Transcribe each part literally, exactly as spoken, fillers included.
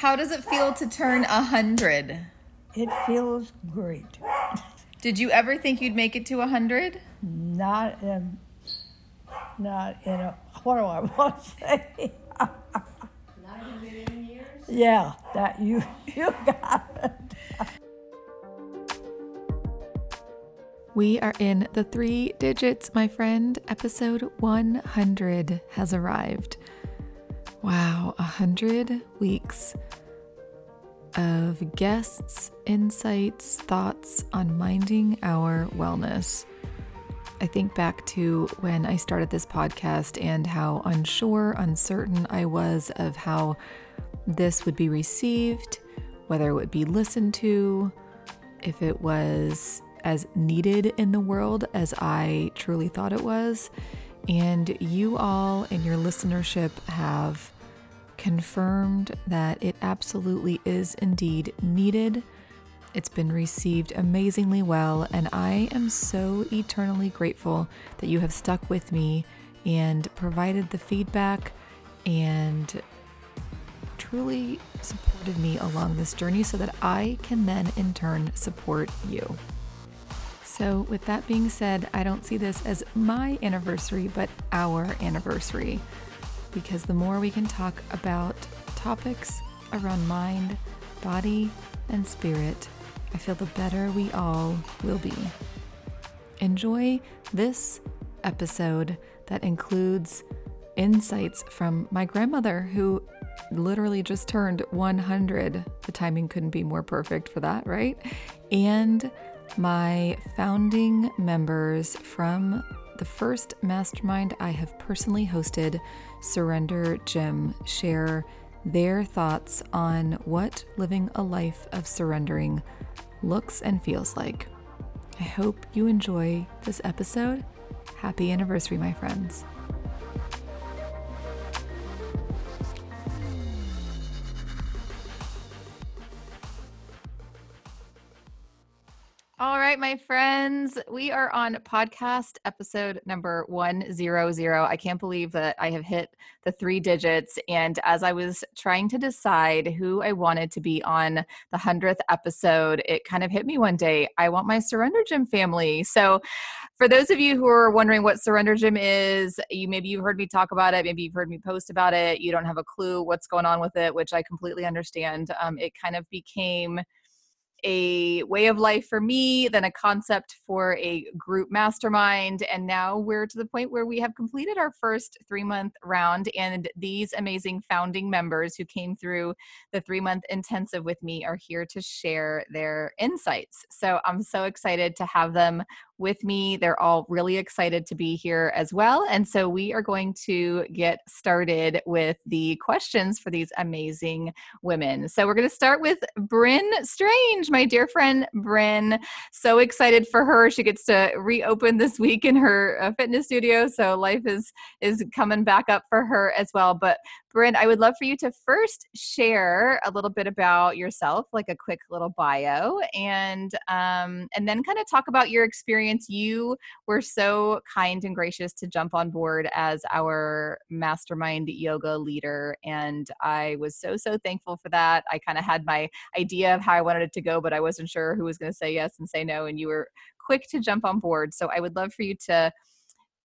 How does it feel to turn one hundred? It feels great. Did you ever think you'd make it to one hundred? Not in, not in a, what do I want to say? ninety million years? Yeah, that you, you got it. We are in the three digits, my friend. Episode one hundred has arrived. Wow, one hundred weeks of guests, insights, thoughts on minding our wellness. I think back to when I started this podcast and how unsure, uncertain I was of how this would be received, whether it would be listened to, if it was as needed in the world as I truly thought it was. And you all and your listenership have confirmed that it absolutely is indeed needed. It's been received amazingly well, and I am so eternally grateful that you have stuck with me and provided the feedback and truly supported me along this journey so that I can then in turn support you. So with that being said, I don't see this as my anniversary, but our anniversary, because the more we can talk about topics around mind, body, and spirit, I feel the better we all will be. Enjoy this episode that includes insights from my grandmother, who literally just turned one hundred. The timing couldn't be more perfect for that, right? And my founding members from the first mastermind I have personally hosted, Surrender Gym, share their thoughts on what living a life of surrendering looks and feels like. I hope you enjoy this episode. Happy anniversary, my friends. All right, my friends, we are on podcast episode number one hundred. I can't believe that I have hit the three digits. And as I was trying to decide who I wanted to be on the one hundredth episode, it kind of hit me one day. I want my Surrender Gym family. So for those of you who are wondering what Surrender Gym is, you maybe you've heard me talk about it. Maybe you've heard me post about it. You don't have a clue what's going on with it, which I completely understand. Um, it kind of became a way of life for me, then a concept for a group mastermind. And now we're to the point where we have completed our first three month round. And these amazing founding members who came through the three month intensive with me are here to share their insights. So I'm so excited to have them with me. They're all really excited to be here as well. And so we are going to get started with the questions for these amazing women. So we're going to start with Bryn Strange, my dear friend Bryn. So excited for her. She gets to reopen this week in her uh, fitness studio. So life is, is coming back up for her as well. But Bryn, I would love for you to first share a little bit about yourself, like a quick little bio, and um, and then kind of talk about your experience. You were so kind and gracious to jump on board as our mastermind yoga leader. And I was so, so thankful for that. I kind of had my idea of how I wanted it to go, but I wasn't sure who was going to say yes and say no. And you were quick to jump on board. So I would love for you to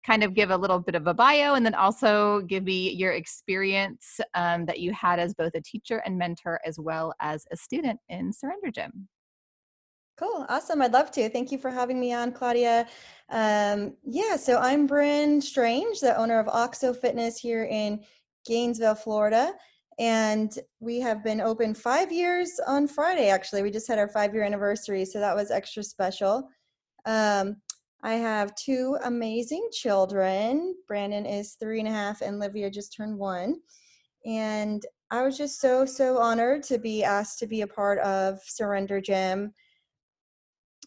kind of give a little bit of a bio and then also give me your experience um, that you had as both a teacher and mentor, as well as a student in Surrender Gym. Cool. Awesome. I'd love to. Thank you for having me on, Claudia. Um, yeah, so I'm Bryn Strange, the owner of O X O Fitness here in Gainesville, Florida. And we have been open five years on Friday, actually. We just had our five-year anniversary, so that was extra special. Um, I have two amazing children. Brandon is three and a half, and Livia just turned one. And I was just so, so honored to be asked to be a part of Surrender Gym.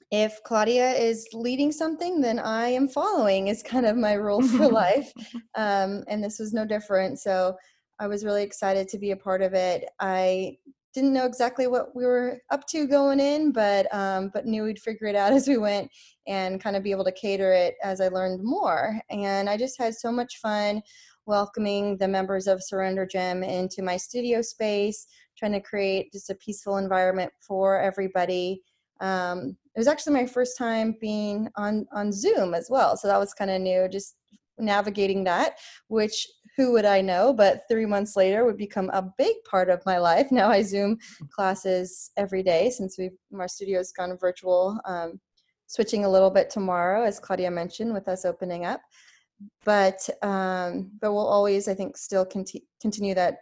If Claudia is leading something, then I am following is kind of my rule for life. Um, and this was no different. So I was really excited to be a part of it. I didn't know exactly what we were up to going in, but um, but knew we'd figure it out as we went and kind of be able to cater it as I learned more. And I just had so much fun. welcoming the members of Surrender Gym into my studio space, trying to create just a peaceful environment for everybody. Um, it was actually my first time being on, on Zoom as well. So that was kind of new, just navigating that, which who would I know, but three months later would become a big part of my life. Now I Zoom classes every day since we've, our studio's gone virtual, um, switching a little bit tomorrow, as Claudia mentioned, with us opening up. But, um, but we'll always, I think, still conti- continue that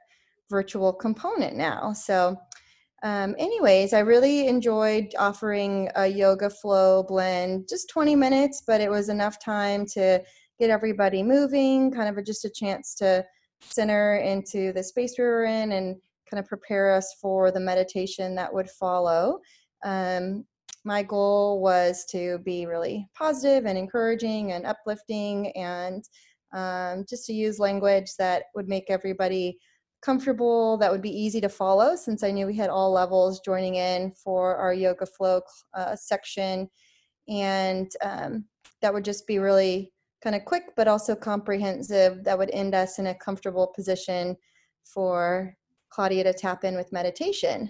virtual component now. So um, anyways, I really enjoyed offering a yoga flow blend, just twenty minutes, but it was enough time to get everybody moving, kind of a, just a chance to center into the space we were in and kind of prepare us for the meditation that would follow. Um, my goal was to be really positive and encouraging and uplifting, and um, just to use language that would make everybody comfortable, that would be easy to follow, since I knew we had all levels joining in for our yoga flow uh, section. And um, that would just be really kind of quick, but also comprehensive, that would end us in a comfortable position for Claudia to tap in with meditation.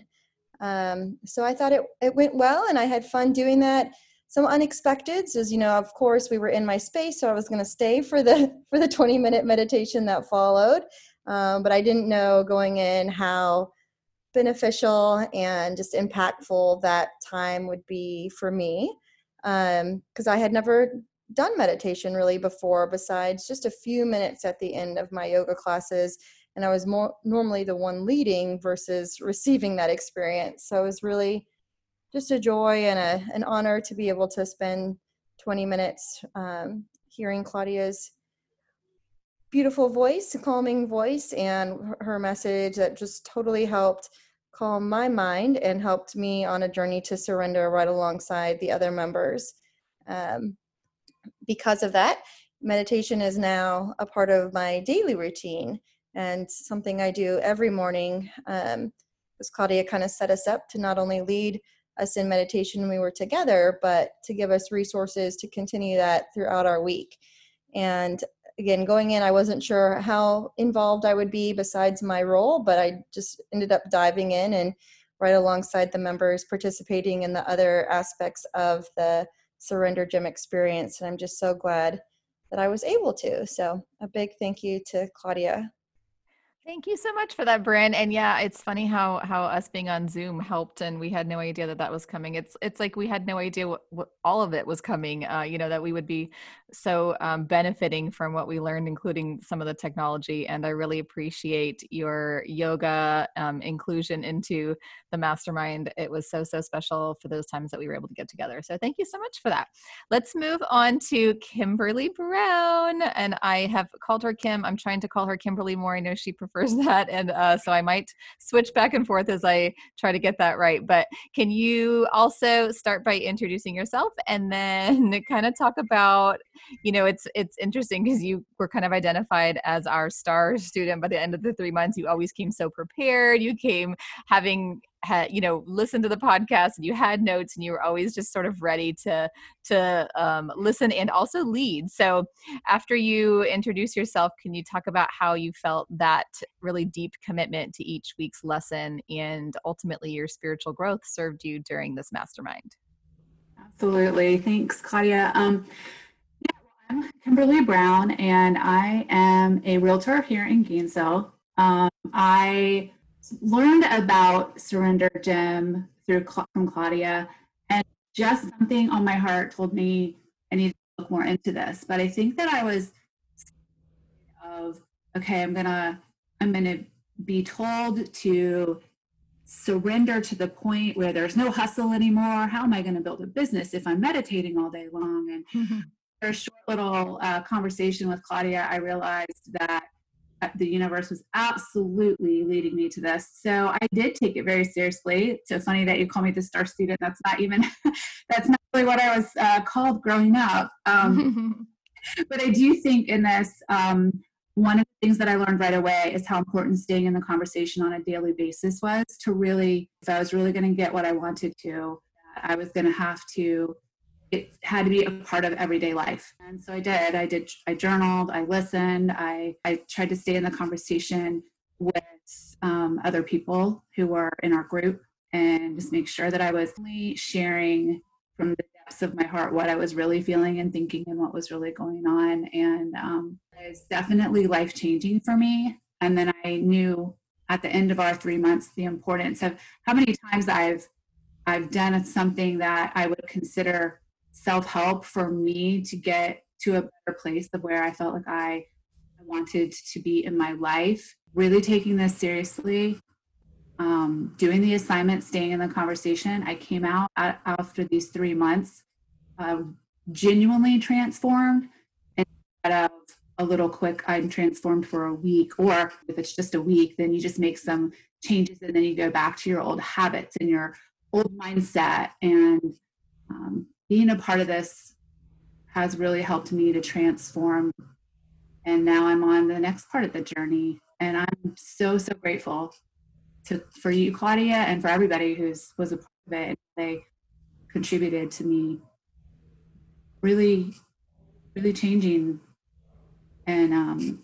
Um, so I thought it, it went well, and I had fun doing that. Some unexpected, so as you know, of course, we were in my space, so I was going to stay for the for the twenty minute meditation that followed. Um, but I didn't know going in how beneficial and just impactful that time would be for me, um, because I had never done meditation really before, besides just a few minutes at the end of my yoga classes. And I was more normally the one leading versus receiving that experience. So it was really just a joy and a, an honor to be able to spend twenty minutes um, hearing Claudia's beautiful voice, calming voice, and her message that just totally helped calm my mind and helped me on a journey to surrender right alongside the other members. Um, because of that, meditation is now a part of my daily routine and something I do every morning. Um, because Claudia kind of set us up to not only lead us in meditation when we were together, but to give us resources to continue that throughout our week. And again, going in, I wasn't sure how involved I would be besides my role, but I just ended up diving in and right alongside the members participating in the other aspects of the Surrender Gym experience. And I'm just so glad that I was able to. So a big thank you to Claudia. Thank you so much for that, Bryn. And yeah, it's funny how how us being on Zoom helped, and we had no idea that that was coming. It's it's like we had no idea what, what all of it was coming, uh, you know, that we would be so um, benefiting from what we learned, including some of the technology. And I really appreciate your yoga um, inclusion into the mastermind. It was so, so special for those times that we were able to get together. So thank you so much for that. Let's move on to Kimberly Brown. And I have called her Kim. I'm trying to call her Kimberly more. I know she prefers that. And uh, so I might switch back and forth as I try to get that right. But can you also start by introducing yourself and then kind of talk about, you know, it's, it's interesting because you were kind of identified as our star student by the end of the three months. You always came so prepared. You came having had, you know, listened to the podcast and you had notes and you were always just sort of ready to, to um, listen and also lead. So after you introduce yourself, can you talk about how you felt that really deep commitment to each week's lesson and ultimately your spiritual growth served you during this mastermind? Absolutely. Thanks, Claudia. Um, yeah, well, I'm Kimberly Brown and I am a realtor here in Gainesville. Um, I learned about Surrender Gym through from Claudia, and just something on my heart told me I need to look more into this. But I think that I was of okay, I'm gonna I'm gonna be told to surrender to the point where there's no hustle anymore. How am I gonna build a business if I'm meditating all day long? And mm-hmm. after a short little uh, conversation with Claudia, I realized that the universe was absolutely leading me to this. So I did take it very seriously. It's so funny that you call me the star student. That's not even, that's not really what I was uh, called growing up. Um, but I do think in this, um, one of the things that I learned right away is how important staying in the conversation on a daily basis was to really, if I was really going to get what I wanted to, I was going to have to it had to be a part of everyday life. And so I did. I did. I journaled. I listened. I, I tried to stay in the conversation with um, other people who were in our group, and just make sure that I was only sharing from the depths of my heart what I was really feeling and thinking and what was really going on. And um, it was definitely life-changing for me. And then I knew at the end of our three months the importance of how many times I've I've done something that I would consider self-help for me to get to a better place of where I felt like I wanted to be in my life. Really taking this seriously, um, doing the assignment, staying in the conversation. I came out at, after these three months uh, genuinely transformed, instead of a little quick, I'm transformed for a week, or if it's just a week, then you just make some changes and then you go back to your old habits and your old mindset. And um, being a part of this has really helped me to transform. And now I'm on the next part of the journey. And I'm so, so grateful to for you, Claudia, and for everybody who's was a part of it. And they contributed to me really, really changing and um,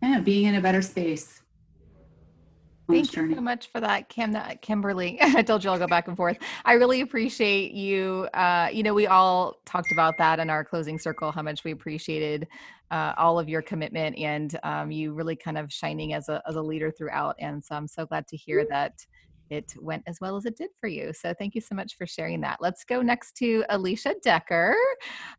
yeah, being in a better space. Thank you so much for that, Kim, Kimberly. I told you I'll go back and forth. I really appreciate you. Uh, you know, we all talked about that in our closing circle, how much we appreciated uh, all of your commitment and um, you really kind of shining as a, as a leader throughout. And so I'm so glad to hear that it went as well as it did for you. So thank you so much for sharing that. Let's go next to Alicia Decker,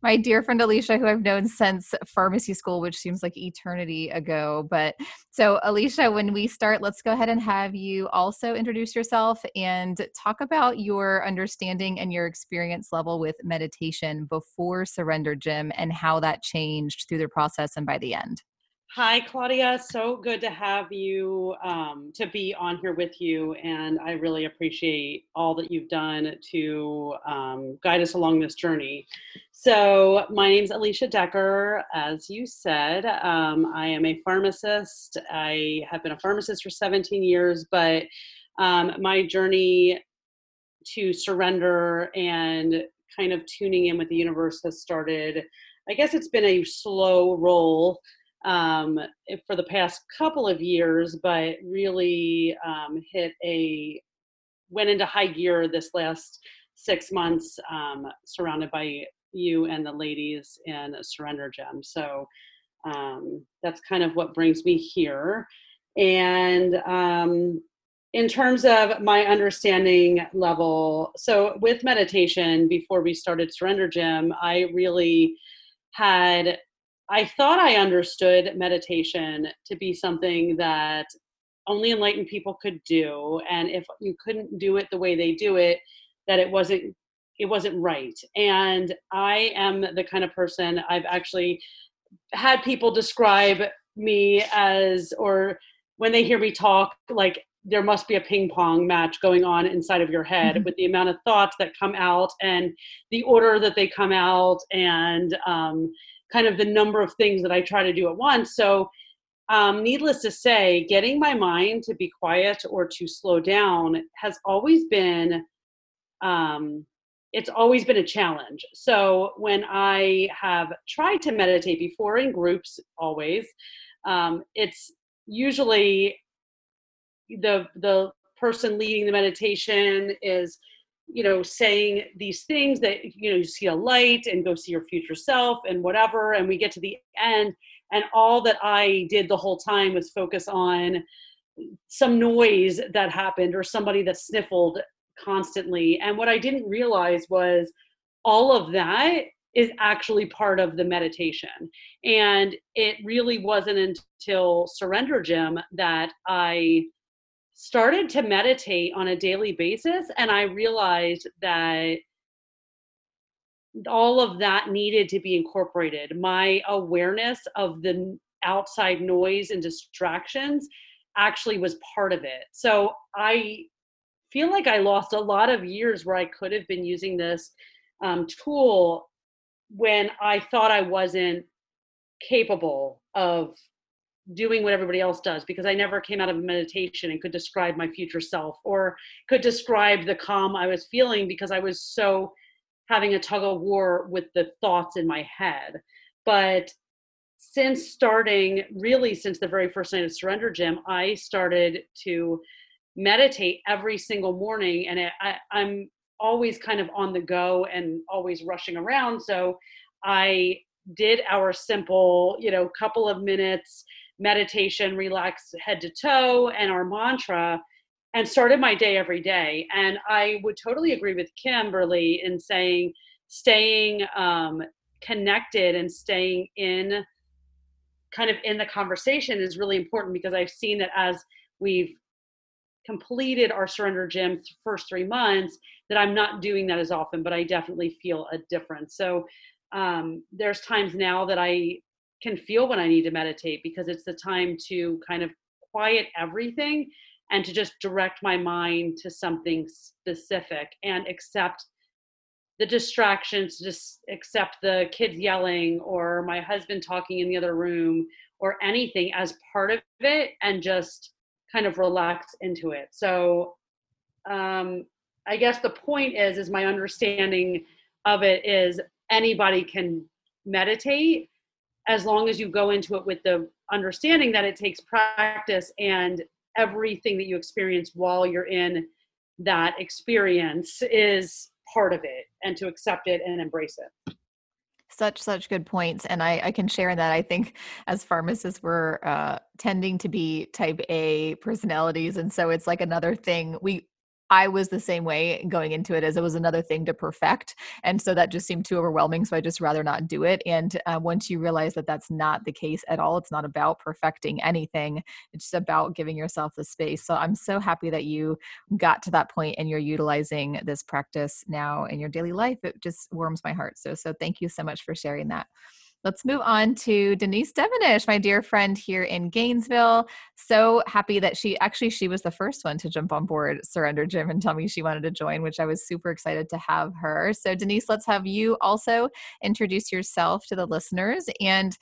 my dear friend Alicia, who I've known since pharmacy school, which seems like eternity ago. But so Alicia, when we start, let's go ahead and have you also introduce yourself and talk about your understanding and your experience level with meditation before Surrender Gym and how that changed through the process and by the end. Hi, Claudia. So good to have you, um, to be on here with you. And I really appreciate all that you've done to um, guide us along this journey. So my name's Alicia Decker, as you said. Um, I am a pharmacist. I have been a pharmacist for seventeen years, but um, my journey to surrender and kind of tuning in with the universe has started, I guess it's been a slow roll Um, for the past couple of years, but really um, hit a, went into high gear this last six months, um, surrounded by you and the ladies in Surrender Gym. So um, that's kind of what brings me here. And um, in terms of my understanding level, so with meditation, before we started Surrender Gym, I really had I thought I understood meditation to be something that only enlightened people could do. And if you couldn't do it the way they do it, that it wasn't, it wasn't right. And I am the kind of person, I've actually had people describe me as, or when they hear me talk, like there must be a ping pong match going on inside of your head mm-hmm. with the amount of thoughts that come out and the order that they come out and, um, kind of the number of things that I try to do at once. So um, needless to say, getting my mind to be quiet or to slow down has always been, um, it's always been a challenge. So when I have tried to meditate before in groups always, um, it's usually the, the person leading the meditation is, you know, saying these things that, you know, you see a light and go see your future self and whatever. And we get to the end and all that I did the whole time was focus on some noise that happened or somebody that sniffled constantly. And what I didn't realize was all of that is actually part of the meditation. And it really wasn't until Surrender Gym that I started to meditate on a daily basis. And I realized that all of that needed to be incorporated. My awareness of the outside noise and distractions actually was part of it. So I feel like I lost a lot of years where I could have been using this um, tool when I thought I wasn't capable of doing what everybody else does, because I never came out of meditation and could describe my future self or could describe the calm I was feeling because I was so having a tug of war with the thoughts in my head. But since starting, really since the very first night of Surrender Gym, I started to meditate every single morning, and it, I, I'm always kind of on the go and always rushing around. So I did our simple, you know, couple of minutes meditation, relax head to toe, and our mantra, and started my day every day. And I would totally agree with Kimberly in saying staying um, connected and staying in kind of in the conversation is really important, because I've seen that as we've completed our Surrender Gym first three months that I'm not doing that as often, but I definitely feel a difference. So um, there's times now that I can feel when I need to meditate, because it's the time to kind of quiet everything and to just direct my mind to something specific and accept the distractions, just accept the kids yelling or my husband talking in the other room or anything as part of it, and just kind of relax into it. So um, I guess the point is, is my understanding of it is anybody can meditate as long as you go into it with the understanding that it takes practice, and everything that you experience while you're in that experience is part of it, and to accept it and embrace it. Such, such good points. And I, I can share that. I think as pharmacists, we're uh, tending to be type A personalities. And so it's like another thing we, I was the same way going into it, as it was another thing to perfect. And so that just seemed too overwhelming. So I just rather not do it. And uh, once you realize that that's not the case at all, it's not about perfecting anything. It's about giving yourself the space. So I'm so happy that you got to that point and you're utilizing this practice now in your daily life. It just warms my heart. So, so thank you so much for sharing that. Let's move on to Denise Stavnish, my dear friend here in Gainesville. So happy that she actually, she was the first one to jump on board Surrender Gym and tell me she wanted to join, which I was super excited to have her. So Denise, let's have you also introduce yourself to the listeners. And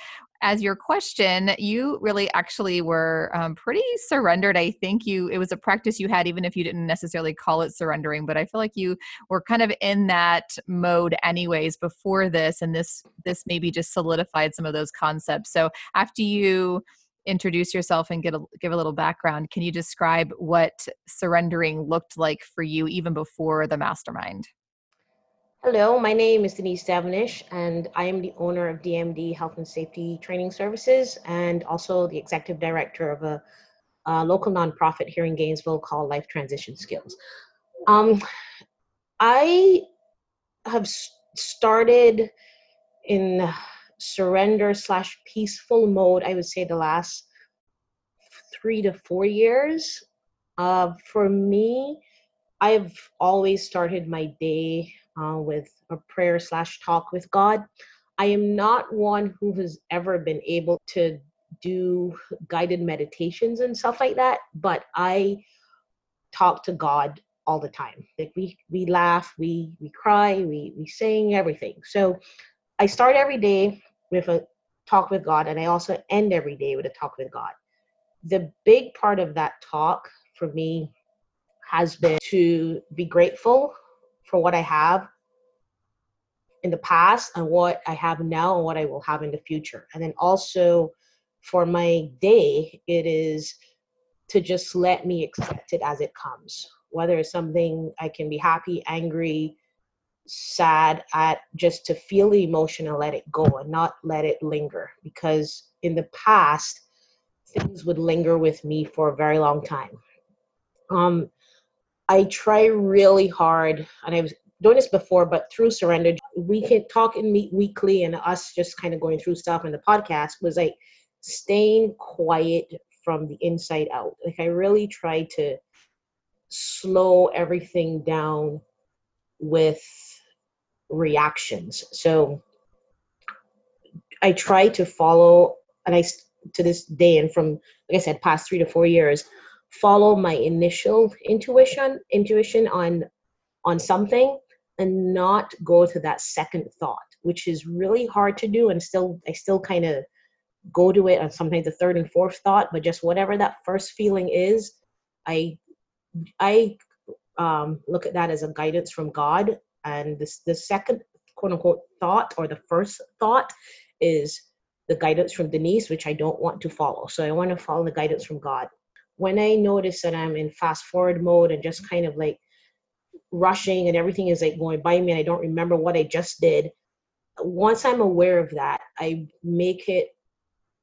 as your question, you really actually were um, pretty surrendered. I think you, it was a practice you had, even if you didn't necessarily call it surrendering, but I feel like you were kind of in that mode anyways before this, and this, this maybe just solidified some of those concepts. So after you introduce yourself and get a, give a little background, can you describe what surrendering looked like for you even before the mastermind? Hello, my name is Denise Stavnish, and I am the owner of D M D Health and Safety Training Services, and also the executive director of a, a local nonprofit here in Gainesville called Life Transition Skills. Um, I have started in surrender slash peaceful mode, I would say, the last three to four years. Uh, for me, I've always started my day Uh, with a prayer slash talk with God. I am not one who has ever been able to do guided meditations and stuff like that, but I talk to God all the time. Like we we laugh, we we cry, we we sing, everything. So I start every day with a talk with God, and I also end every day with a talk with God. The big part of that talk for me has been to be grateful for what I have in the past and what I have now and what I will have in the future. And then also for my day, it is to just let me accept it as it comes. Whether it's something I can be happy, angry, sad at, just to feel the emotion and let it go and not let it linger. Because in the past, things would linger with me for a very long time. Um, I try really hard, and I was doing this before, but through Surrender, we can talk and meet weekly, and us just kind of going through stuff, and the podcast was like staying quiet from the inside out. Like I really tried to slow everything down with reactions. So I try to follow, and I, to this day, and from, like I said, past three to four years, follow my initial intuition intuition on on something and not go to that second thought, which is really hard to do, and still I still kind of go to it on sometimes the third and fourth thought, but just whatever that first feeling is, I I um, look at that as a guidance from God, And this, the second quote unquote thought, or the first thought, is the guidance from Denise, which I don't want to follow. So I want to follow the guidance from God. When I notice that I'm in fast forward mode and just kind of like rushing and everything is like going by me and I don't remember what I just did, once I'm aware of that, I make it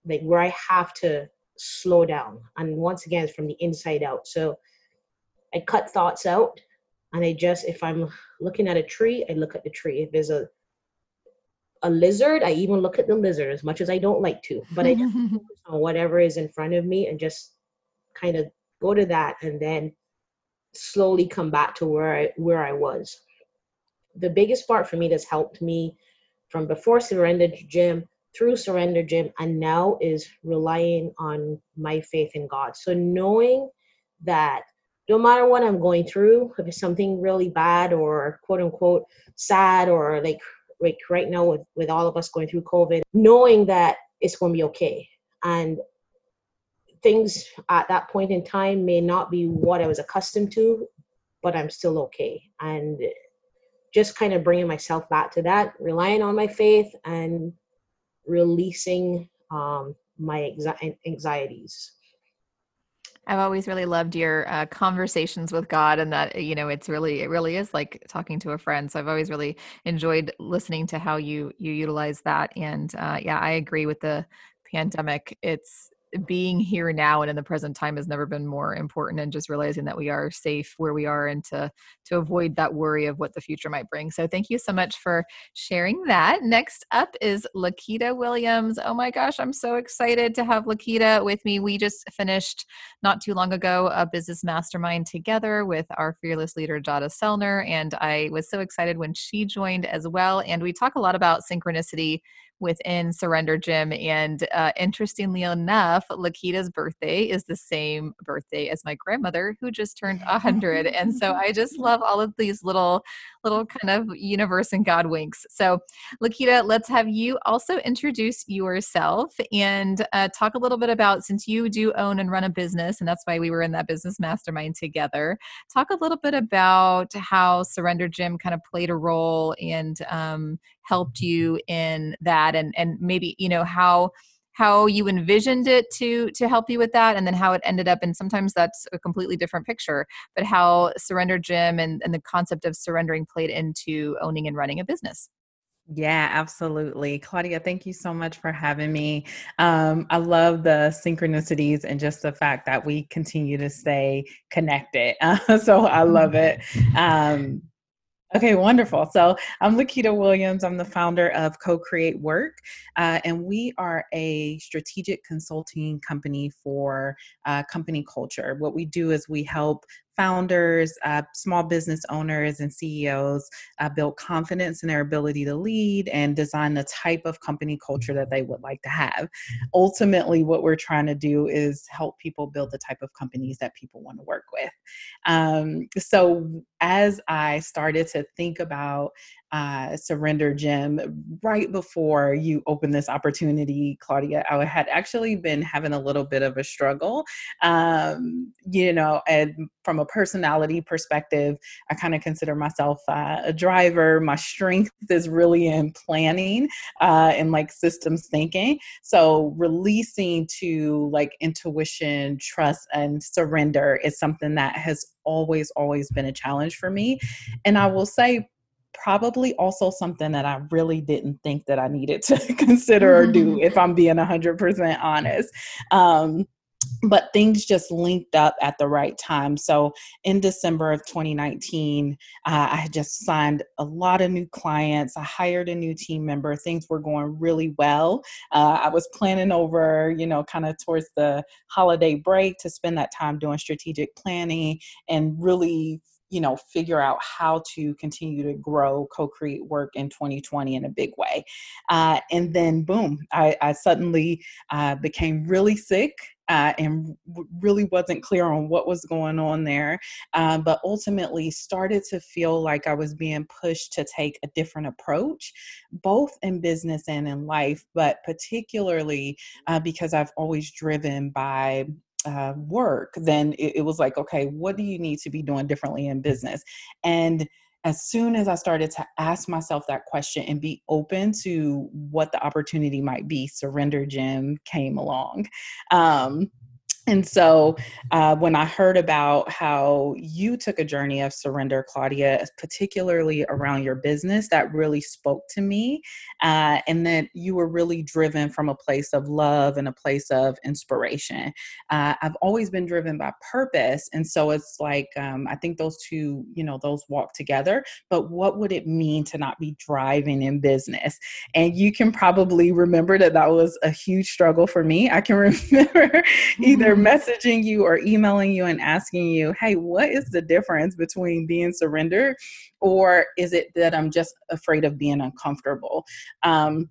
like where I have to slow down. And once again, it's from the inside out. So I cut thoughts out, and I just, if I'm looking at a tree, I look at the tree. If there's a a lizard, I even look at the lizard, as much as I don't like to, but I just focus on whatever is in front of me and just kind of go to that, and then slowly come back to where I, where I was. The biggest part for me that's helped me from before Surrender Gym, through Surrender Gym, and now, is relying on my faith in God. So knowing that no matter what I'm going through, if it's something really bad or quote unquote sad, or like like right now with, with all of us going through COVID, knowing that it's going to be okay. And things at that point in time may not be what I was accustomed to, but I'm still okay. And just kind of bringing myself back to that, relying on my faith and releasing um, my anxieties. I've always really loved your uh, conversations with God, and that, you know, it's really, it really is like talking to a friend. So I've always really enjoyed listening to how you, you utilize that. And uh, yeah, I agree with the pandemic. It's being here now and in the present time has never been more important, and just realizing that we are safe where we are, and to, to avoid that worry of what the future might bring. So thank you so much for sharing that. Next up is Lakita Williams. Oh my gosh, I'm so excited to have Lakita with me. We just finished not too long ago a business mastermind together with our fearless leader, Jada Sellner, and I was so excited when she joined as well. And we talk a lot about synchronicity within Surrender Gym. And uh, interestingly enough, Lakita's birthday is the same birthday as my grandmother, who just turned one hundred. And so I just love all of these little, little kind of universe and God winks. So Lakita, let's have you also introduce yourself and uh, talk a little bit about, since you do own and run a business, and that's why we were in that business mastermind together, talk a little bit about how Surrender Gym kind of played a role and um, helped you in that, and, and maybe, you know, how, how you envisioned it to, to help you with that, and then how it ended up. And sometimes that's a completely different picture, but how Surrender Gym and, and the concept of surrendering played into owning and running a business. Yeah, absolutely. Claudia, thank you so much for having me. Um, I love the synchronicities and just the fact that we continue to stay connected. Uh, so I love it. Um, Okay, wonderful. So I'm Lakita Williams. I'm the founder of Co-Create Work, uh, and we are a strategic consulting company for uh, company culture. What we do is we help founders, uh, small business owners, and C E Os uh, build confidence in their ability to lead and design the type of company culture that they would like to have. Ultimately, what we're trying to do is help people build the type of companies that people want to work with. Um, so as I started to think about Uh, Surrender Gym, right before you opened this opportunity, Claudia, I had actually been having a little bit of a struggle. Um, you know, and from a personality perspective, I kind of consider myself uh, a driver. My strength is really in planning uh, and like systems thinking. So releasing to like intuition, trust, and surrender is something that has always, always been a challenge for me. And I will say, probably also something that I really didn't think that I needed to consider or do, if I'm being one hundred percent honest. Um, but things just linked up at the right time. So in December of twenty nineteen, uh, I had just signed a lot of new clients. I hired a new team member. Things were going really well. Uh, I was planning over, you know, kind of towards the holiday break to spend that time doing strategic planning and really, you know, figure out how to continue to grow Co-Create Work in twenty twenty in a big way. Uh, and then boom, I, I suddenly uh, became really sick uh, and w- really wasn't clear on what was going on there. Uh, but ultimately started to feel like I was being pushed to take a different approach, both in business and in life, but particularly uh, because I've always driven by Uh, work, then it, it was like, okay, what do you need to be doing differently in business? And as soon as I started to ask myself that question and be open to what the opportunity might be, Surrender Gym came along. Um, and so uh, when I heard about how you took a journey of surrender, Claudia, particularly around your business, that really spoke to me. Uh, and that you were really driven from a place of love and a place of inspiration. Uh, I've always been driven by purpose. And so it's like, um, I think those two, you know, those walk together. But what would it mean to not be driving in business? And you can probably remember that that was a huge struggle for me. I can remember either messaging you or emailing you and asking you, hey, what is the difference between being surrendered, or is it that I'm just afraid of being uncomfortable? Um,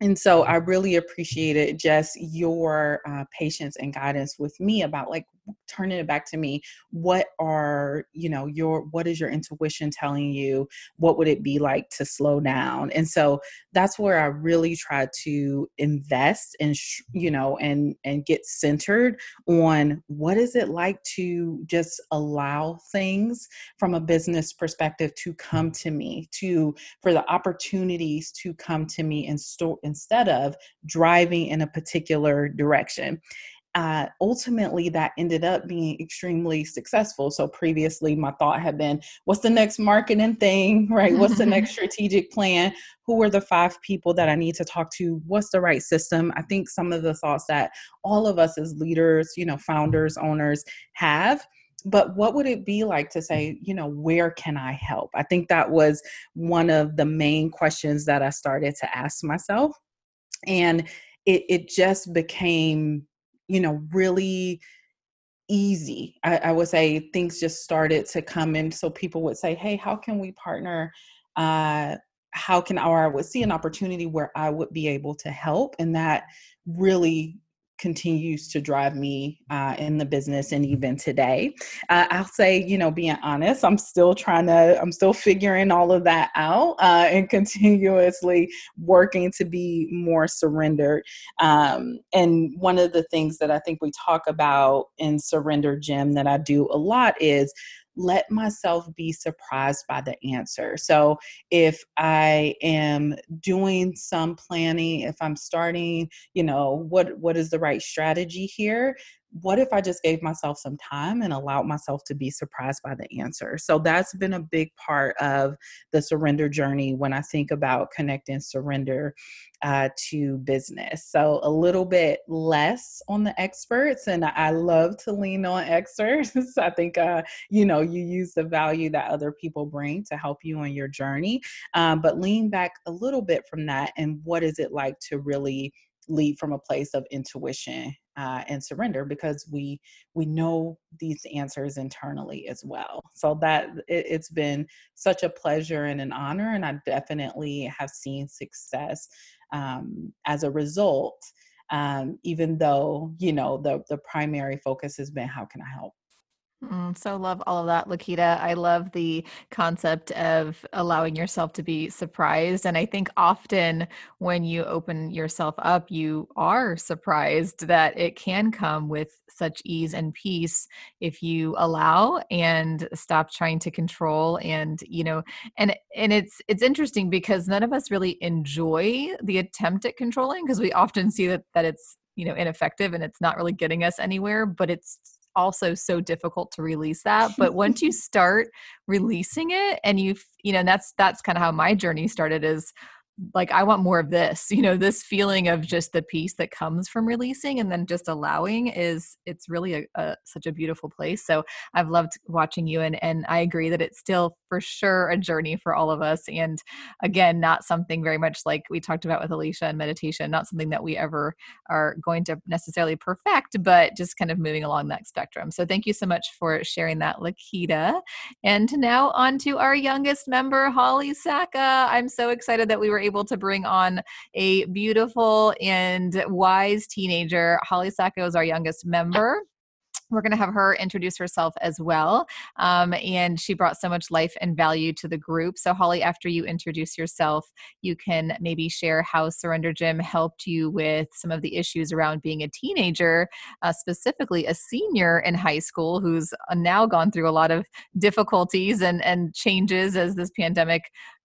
and so I really appreciated just your uh, patience and guidance with me about like turning it back to me. What are, you know, your, what is your intuition telling you? What would it be like to slow down? And so that's where I really try to invest and, sh- you know, and, and get centered on what is it like to just allow things from a business perspective to come to me, to, for the opportunities to come to me in store instead of driving in a particular direction. Uh, ultimately, that ended up being extremely successful. So previously, my thought had been, what's the next marketing thing, right? What's the next strategic plan? Who are the five people that I need to talk to? What's the right system? I think some of the thoughts that all of us as leaders, you know, founders, owners have. But what would it be like to say, you know, where can I help? I think that was one of the main questions that I started to ask myself. And it, it just became, you know, really easy. I, I would say things just started to come in. So people would say, hey, how can we partner? Uh, how can, or I would see an opportunity where I would be able to help. And that really continues to drive me uh, in the business. And even today, uh, I'll say, you know, being honest, I'm still trying to, I'm still figuring all of that out uh, and continuously working to be more surrendered. Um, and one of the things that I think we talk about in Surrender Gym that I do a lot is let myself be surprised by the answer. So if I am doing some planning, if I'm starting, you know, what, what is the right strategy here? What if I just gave myself some time and allowed myself to be surprised by the answer? So that's been a big part of the surrender journey when I think about connecting surrender uh, to business. So a little bit less on the experts, and I love to lean on experts. I think, uh, you know, you use the value that other people bring to help you on your journey, um, but lean back a little bit from that. And what is it like to really lead from a place of intuition uh, and surrender, because we we know these answers internally as well. So that it, it's been such a pleasure and an honor, and I definitely have seen success um, as a result. Um, even though, you know, the the primary focus has been how can I help. Mm, so love all of that, Lakita. I love the concept of allowing yourself to be surprised. And I think often when you open yourself up, you are surprised that it can come with such ease and peace if you allow and stop trying to control. And, you know, and, and it's, it's interesting because none of us really enjoy the attempt at controlling, because we often see that, that it's, you know, ineffective and it's not really getting us anywhere, but it's also so difficult to release that. But once you start releasing it and you, you know, and that's, that's kind of how my journey started, is like, I want more of this, you know, this feeling of just the peace that comes from releasing and then just allowing is, it's really a, a such a beautiful place. So I've loved watching you, and, and I agree that it's still for sure a journey for all of us. And again, not something very much like we talked about with Alicia and meditation, not something that we ever are going to necessarily perfect, but just kind of moving along that spectrum. So thank you so much for sharing that, Lakita. And now on to our youngest member, Holly Sacco. I'm so excited that we were able able to bring on a beautiful and wise teenager. Holly Sacco is our youngest member. We're going to have her introduce herself as well. Um, and she brought so much life and value to the group. So Holly, after you introduce yourself, you can maybe share how Surrender Gym helped you with some of the issues around being a teenager, uh, specifically a senior in high school who's now gone through a lot of difficulties and, and changes as this pandemic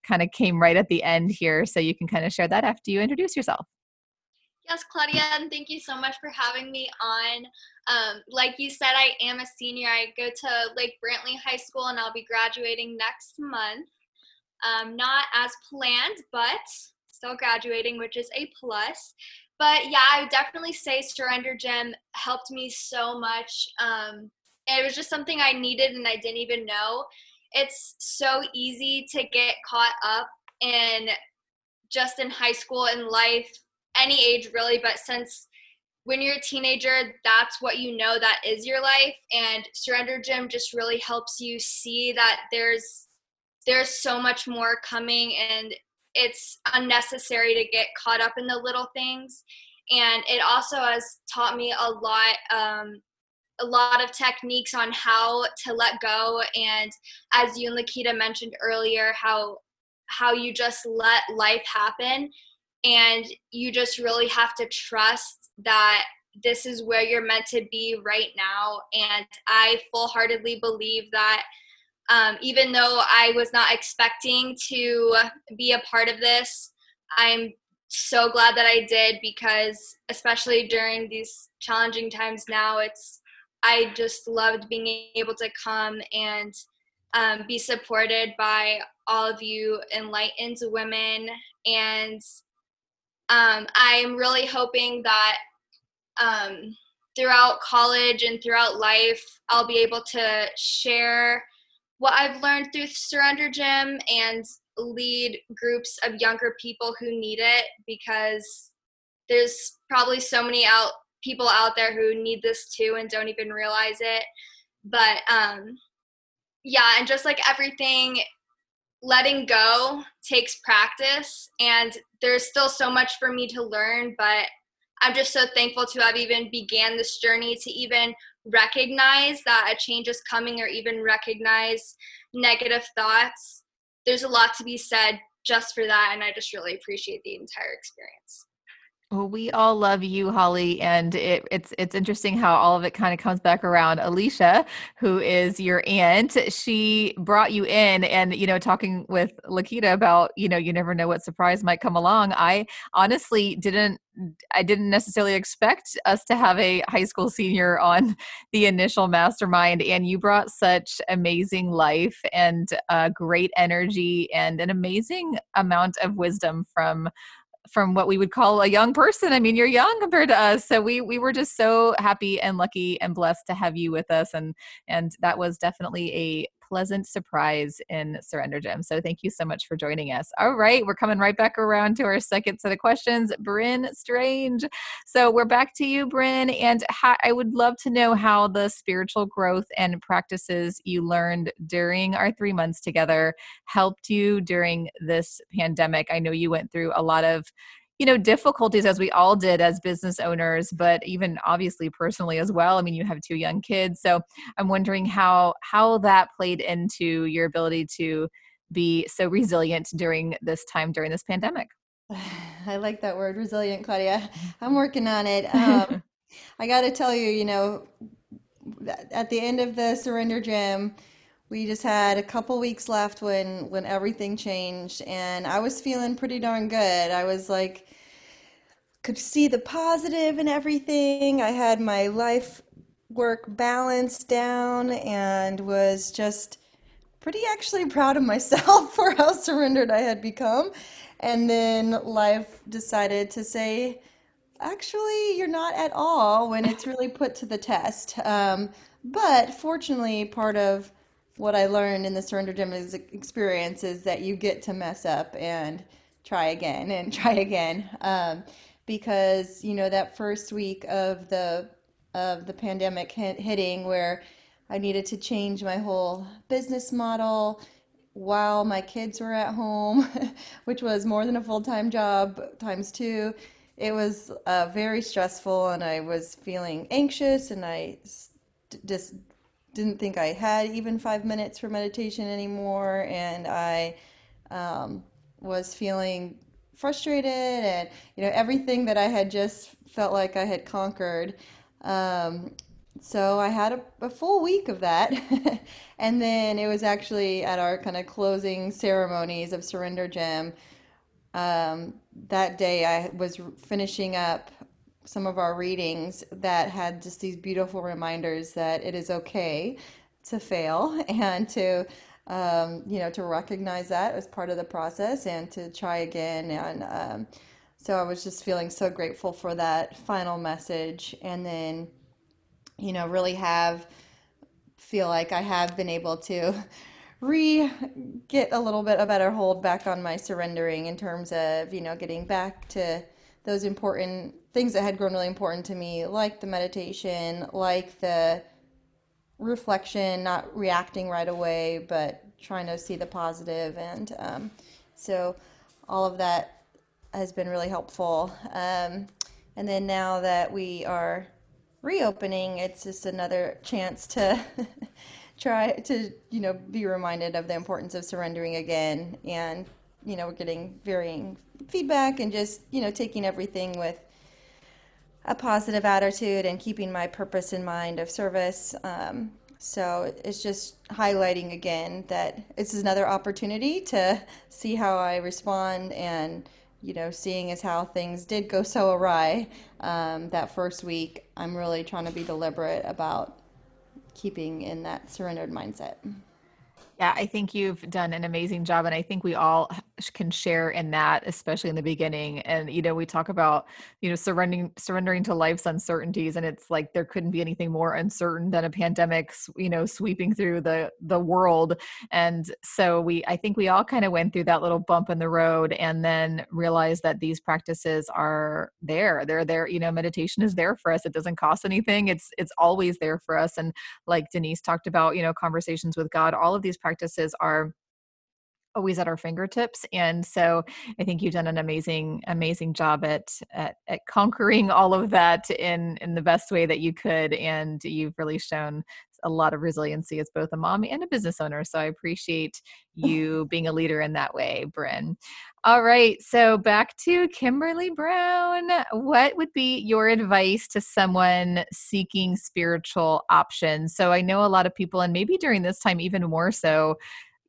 kind of came right at the end here. So you can kind of share that after you introduce yourself. Yes, Claudia, and thank you so much for having me on. Um, like you said, I am a senior. I go to Lake Brantley High School, and I'll be graduating next month. Um, not as planned, but still graduating, which is a plus. But yeah, I would definitely say Surrender Gym helped me so much. Um, it was just something I needed, and I didn't even know. It's so easy to get caught up in just in high school and life, any age really, but since when you're a teenager, that's what you know, that is your life. And Surrender Gym just really helps you see that there's there's so much more coming, and it's unnecessary to get caught up in the little things. And it also has taught me a lot um a lot of techniques on how to let go, and as you and Lakita mentioned earlier, how how you just let life happen. And you just really have to trust that this is where you're meant to be right now. And I full-heartedly believe that um, even though I was not expecting to be a part of this, I'm so glad that I did, because especially during these challenging times now, it's I just loved being able to come and um, be supported by all of you enlightened women. And Um, I'm really hoping that um, throughout college and throughout life, I'll be able to share what I've learned through Surrender Gym and lead groups of younger people who need it, because there's probably so many out people out there who need this too and don't even realize it. But um, yeah, and just like everything, letting go takes practice, and there's still so much for me to learn, but I'm just so thankful to have even began this journey to even recognize that a change is coming, or even recognize negative thoughts. There's a lot to be said just for that, and I just really appreciate the entire experience. Well, we all love you, Holly, and it, it's it's interesting how all of it kind of comes back around. Alicia, who is your aunt, she brought you in, and you know, talking with Lakita about you know, you never know what surprise might come along. I honestly didn't. I didn't necessarily expect us to have a high school senior on the initial mastermind, and you brought such amazing life and uh, great energy and an amazing amount of wisdom from. from what we would call a young person. I mean, you're young compared to us. So we, we were just so happy and lucky and blessed to have you with us. And, and that was definitely a pleasant surprise in Surrender Gym. So thank you so much for joining us. All right. We're coming right back around to our second set of questions, Bryn Strange. So we're back to you, Bryn. And how, I would love to know how the spiritual growth and practices you learned during our three months together helped you during this pandemic. I know you went through a lot of you know, difficulties as we all did as business owners, but even obviously personally as well. I mean, you have two young kids. So I'm wondering how, how that played into your ability to be so resilient during this time, during this pandemic. I like that word, resilient, Claudia. I'm working on it. Um, I got to tell you, you know, at the end of the Surrender Gym, we just had a couple weeks left when, when everything changed, and I was feeling pretty darn good. I was like, could see the positive in everything. I had my life work balance down and was just pretty actually proud of myself for how surrendered I had become. And then life decided to say, actually, you're not at all, when it's really put to the test. Um, but fortunately, part of what I learned in the Surrender Gym experience is that you get to mess up and try again and try again. Um, because, you know, that first week of the, of the pandemic hitting, where I needed to change my whole business model while my kids were at home, which was more than a full-time job times two, it was uh, very stressful, and I was feeling anxious, and I just just didn't think I had even five minutes for meditation anymore, and I um, was feeling frustrated, and you know, everything that I had just felt like I had conquered. Um, so I had a, a full week of that, and then it was actually at our kind of closing ceremonies of Surrender Gym. Um, that day I was finishing up some of our readings that had just these beautiful reminders that it is okay to fail, and to, um, you know, to recognize that as part of the process, and to try again. And um, so I was just feeling so grateful for that final message, and then, you know, really have, feel like I have been able to re get a little bit a better hold back on my surrendering, in terms of, you know, getting back to those important things that had grown really important to me, like the meditation, like the reflection, not reacting right away, but trying to see the positive. And um, so all of that has been really helpful. Um, and then now that we are reopening, it's just another chance to try to, you know, be reminded of the importance of surrendering again. And, you know, we're getting varying feedback, and just, you know, taking everything with a positive attitude and keeping my purpose in mind of service. Um, so it's just highlighting again that this is another opportunity to see how I respond, and, you know, seeing as how things did go so awry um, that first week, I'm really trying to be deliberate about keeping in that surrendered mindset. Yeah, I think you've done an amazing job. And I think we all can share in that, especially in the beginning. And, you know, we talk about, you know, surrendering, surrendering to life's uncertainties. And it's like, there couldn't be anything more uncertain than a pandemic, you know, sweeping through the, the world. And so we, I think we all kind of went through that little bump in the road, and then realized that these practices are there. They're there, you know, meditation is there for us. It doesn't cost anything. It's, it's always there for us. And like Denise talked about, you know, conversations with God, all of these practices are always at our fingertips. And so I think you've done an amazing, amazing job at, at, at conquering all of that in, in the best way that you could. And you've really shown a lot of resiliency as both a mom and a business owner. So I appreciate you being a leader in that way, Bryn. All right. So back to Kimberly Brown. What would be your advice to someone seeking spiritual options? So I know a lot of people, and maybe during this time even more so,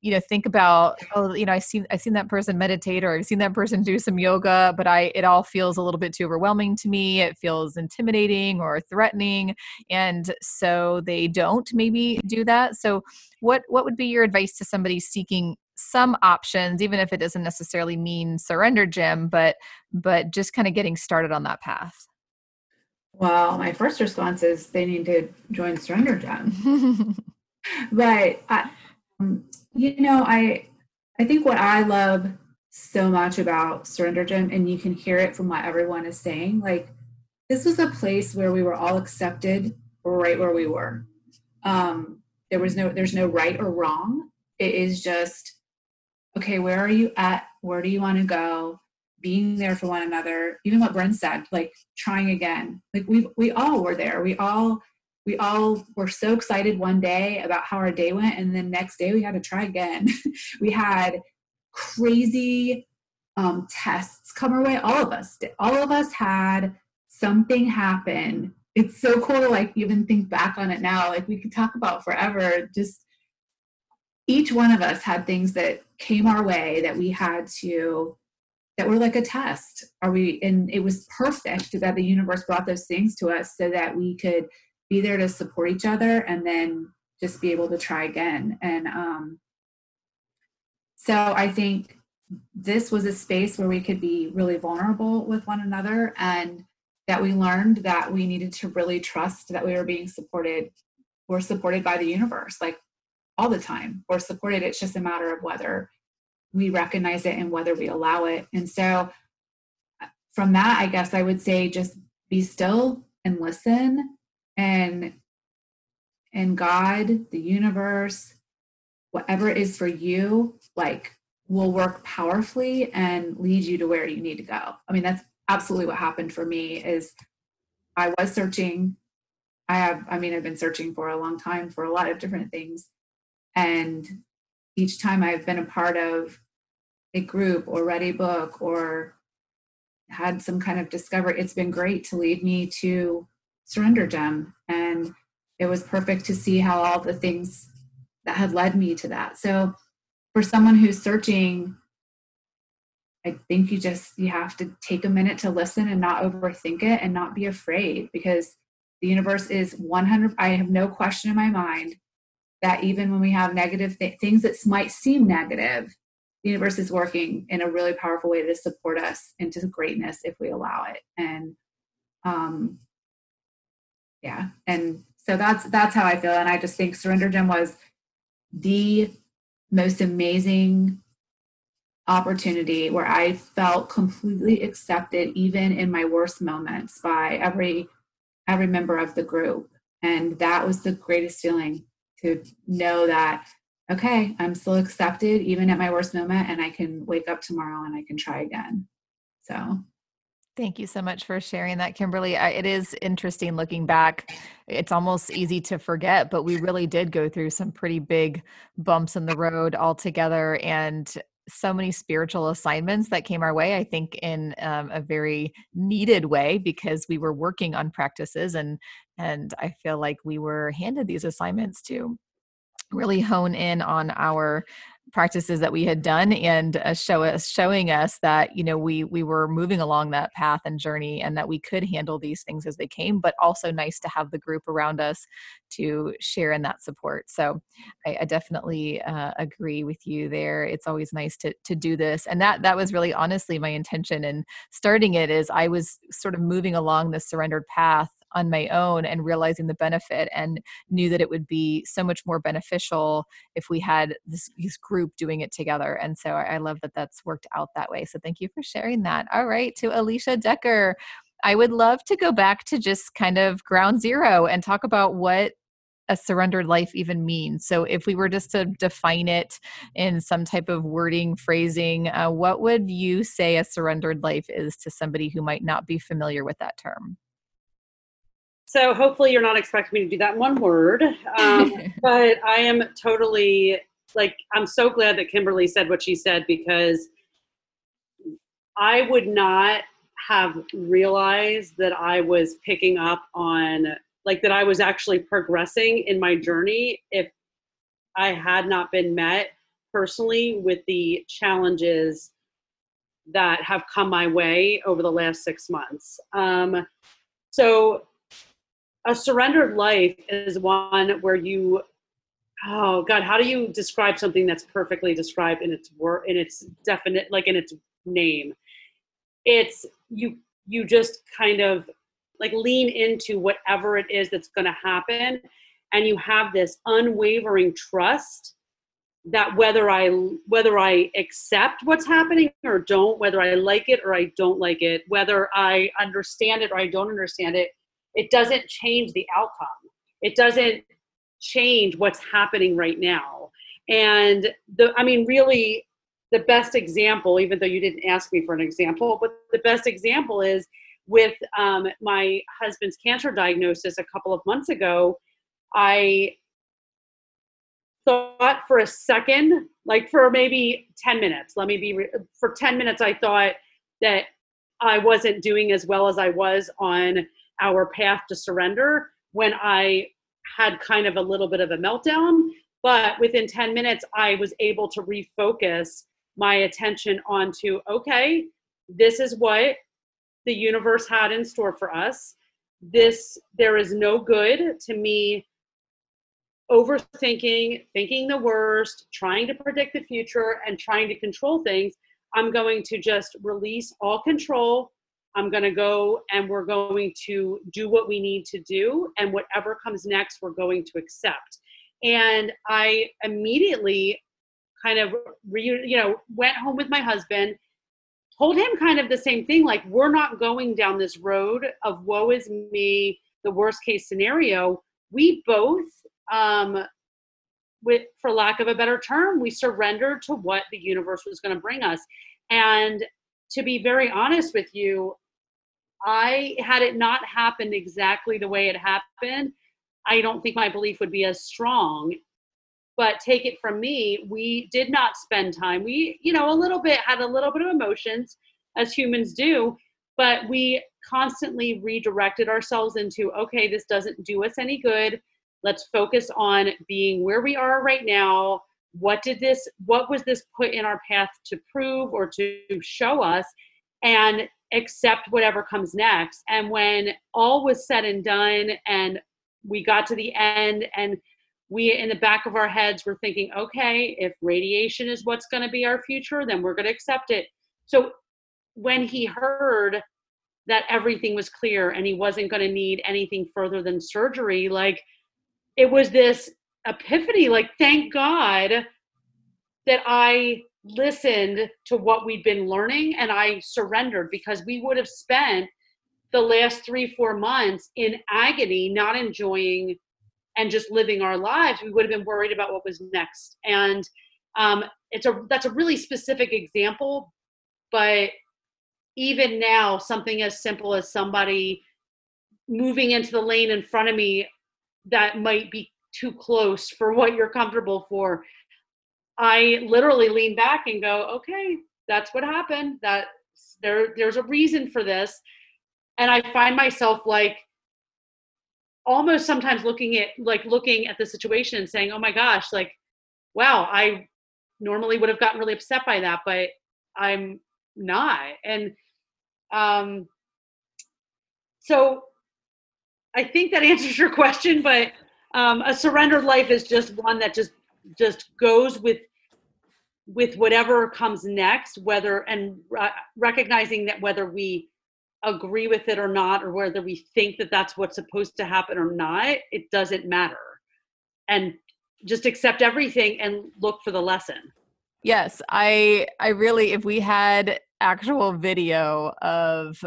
you know, think about, oh, you know, I've seen, I've seen that person meditate, or I've seen that person do some yoga, but I, it all feels a little bit too overwhelming to me. It feels intimidating or threatening. And so they don't maybe do that. So what, what would be your advice to somebody seeking some options, even if it doesn't necessarily mean Surrender Gym, but, but just kind of getting started on that path? Well, my first response is they need to join Surrender Gym. But I, um, You know, I I think what I love so much about Surrender Gym, and you can hear it from what everyone is saying, like, this was a place where we were all accepted right where we were. Um, there was no, there's no right or wrong. It is just, okay, where are you at? Where do you want to go? Being there for one another. Even what Bryn said, like trying again. Like we we all were there. We all. We all were so excited one day about how our day went, and then next day we had to try again. We had crazy um, tests come our way. All of us, all of us had something happen. It's so cool to like even think back on it now. Like we could talk about forever. Just each one of us had things that came our way that we had to, that were like a test. Are we? And it was perfect that the universe brought those things to us so that we could be there to support each other, and then just be able to try again. And um, so I think this was a space where we could be really vulnerable with one another, and that we learned that we needed to really trust that we were being supported. We're supported by the universe, like all the time. We're supported. It's just a matter of whether we recognize it and whether we allow it. And so from that, I guess I would say just be still and listen. And, and God, the universe, whatever it is for you, like, will work powerfully and lead you to where you need to go. I mean, that's absolutely what happened for me. Is I was searching I have, I mean, I've been searching for a long time for a lot of different things. And each time I've been a part of a group or read a book or had some kind of discovery, it's been great to lead me to Surrender Gym. And it was perfect to see how all the things that had led me to that. So for someone who's searching, I think you just, you have to take a minute to listen and not overthink it and not be afraid, because the universe is one hundred. I have no question in my mind that even when we have negative th- things that might seem negative, the universe is working in a really powerful way to support us into greatness if we allow it. And, um, yeah. And so that's, that's how I feel. And I just think Surrender Gym was the most amazing opportunity where I felt completely accepted, even in my worst moments, by every, every member of the group. And that was the greatest feeling, to know that, okay, I'm still accepted even at my worst moment, and I can wake up tomorrow and I can try again. So thank you so much for sharing that, Kimberly. I, it is interesting looking back. It's almost easy to forget, but we really did go through some pretty big bumps in the road all together, and so many spiritual assignments that came our way, I think in um, a very needed way, because we were working on practices, and and I feel like we were handed these assignments to really hone in on our practices that we had done, and uh, show us, showing us that, you know, we, we were moving along that path and journey, and that we could handle these things as they came, but also nice to have the group around us to share in that support. So I, I definitely uh, agree with you there. It's always nice to, to do this. And that, that was really honestly my intention in starting it, is I was sort of moving along the surrendered path on my own and realizing the benefit, and knew that it would be so much more beneficial if we had this, this group doing it together. And so I, I love that that's worked out that way. So thank you for sharing that. All right. To Alicia Decker, I would love to go back to just kind of ground zero and talk about what a surrendered life even means. So if we were just to define it in some type of wording, phrasing, uh, what would you say a surrendered life is to somebody who might not be familiar with that term? So hopefully you're not expecting me to do that in one word, um, but I am totally, like, I'm so glad that Kimberly said what she said, because I would not have realized that I was picking up on, like, that I was actually progressing in my journey if I had not been met personally with the challenges that have come my way over the last six months. Um, so a surrendered life is one where you, oh God, how do you describe something that's perfectly described in its word, in its definite, like in its name? It's you, you just kind of like lean into whatever it is that's going to happen. And you have this unwavering trust that whether I, whether I accept what's happening or don't, whether I like it or I don't like it, whether I understand it or I don't understand it, it doesn't change the outcome. It doesn't change what's happening right now. And the, I mean, really the best example, even though you didn't ask me for an example, but the best example is with um, my husband's cancer diagnosis a couple of months ago. I thought for a second, like for maybe ten minutes, let me be, re- for ten minutes, I thought that I wasn't doing as well as I was on our path to surrender, when I had kind of a little bit of a meltdown. But within ten minutes, I was able to refocus my attention onto, okay, this is what the universe had in store for us. This, there is no good to me overthinking, thinking the worst, trying to predict the future, and trying to control things. I'm going to just release all control. I'm going to go, and we're going to do what we need to do. And whatever comes next, we're going to accept. And I immediately kind of, re, you know, went home with my husband, told him kind of the same thing. Like, we're not going down this road of woe is me, the worst case scenario. We both, um, with, for lack of a better term, we surrendered to what the universe was going to bring us. And to be very honest with you, I had it not happened exactly the way it happened, I don't think my belief would be as strong. But take it from me, we did not spend time. We, you know, a little bit, had a little bit of emotions as humans do, but we constantly redirected ourselves into, okay, this doesn't do us any good. Let's focus on being where we are right now. What did this, what was this put in our path to prove or to show us, and accept whatever comes next. And when all was said and done and we got to the end, and we, in the back of our heads, were thinking, okay, if radiation is what's going to be our future, then we're going to accept it. So when he heard that everything was clear and he wasn't going to need anything further than surgery, like, it was this epiphany, like, thank God that I listened to what we'd been learning and I surrendered, because we would have spent the last three, four months in agony, not enjoying and just living our lives. We would have been worried about what was next. And um, it's a, that's a really specific example, but even now, something as simple as somebody moving into the lane in front of me that might be too close for what you're comfortable for, I literally lean back and go, okay, that's what happened. That there, there's a reason for this. And I find myself like almost sometimes looking at, like looking at the situation and saying, oh my gosh, like, wow, I normally would have gotten really upset by that, but I'm not. And um, so I think that answers your question, but um, a surrendered life is just one that just, just goes with, with whatever comes next, whether, and uh, recognizing that whether we agree with it or not, or whether we think that that's what's supposed to happen or not, it doesn't matter. And just accept everything and look for the lesson. Yes. I, I really, if we had actual video of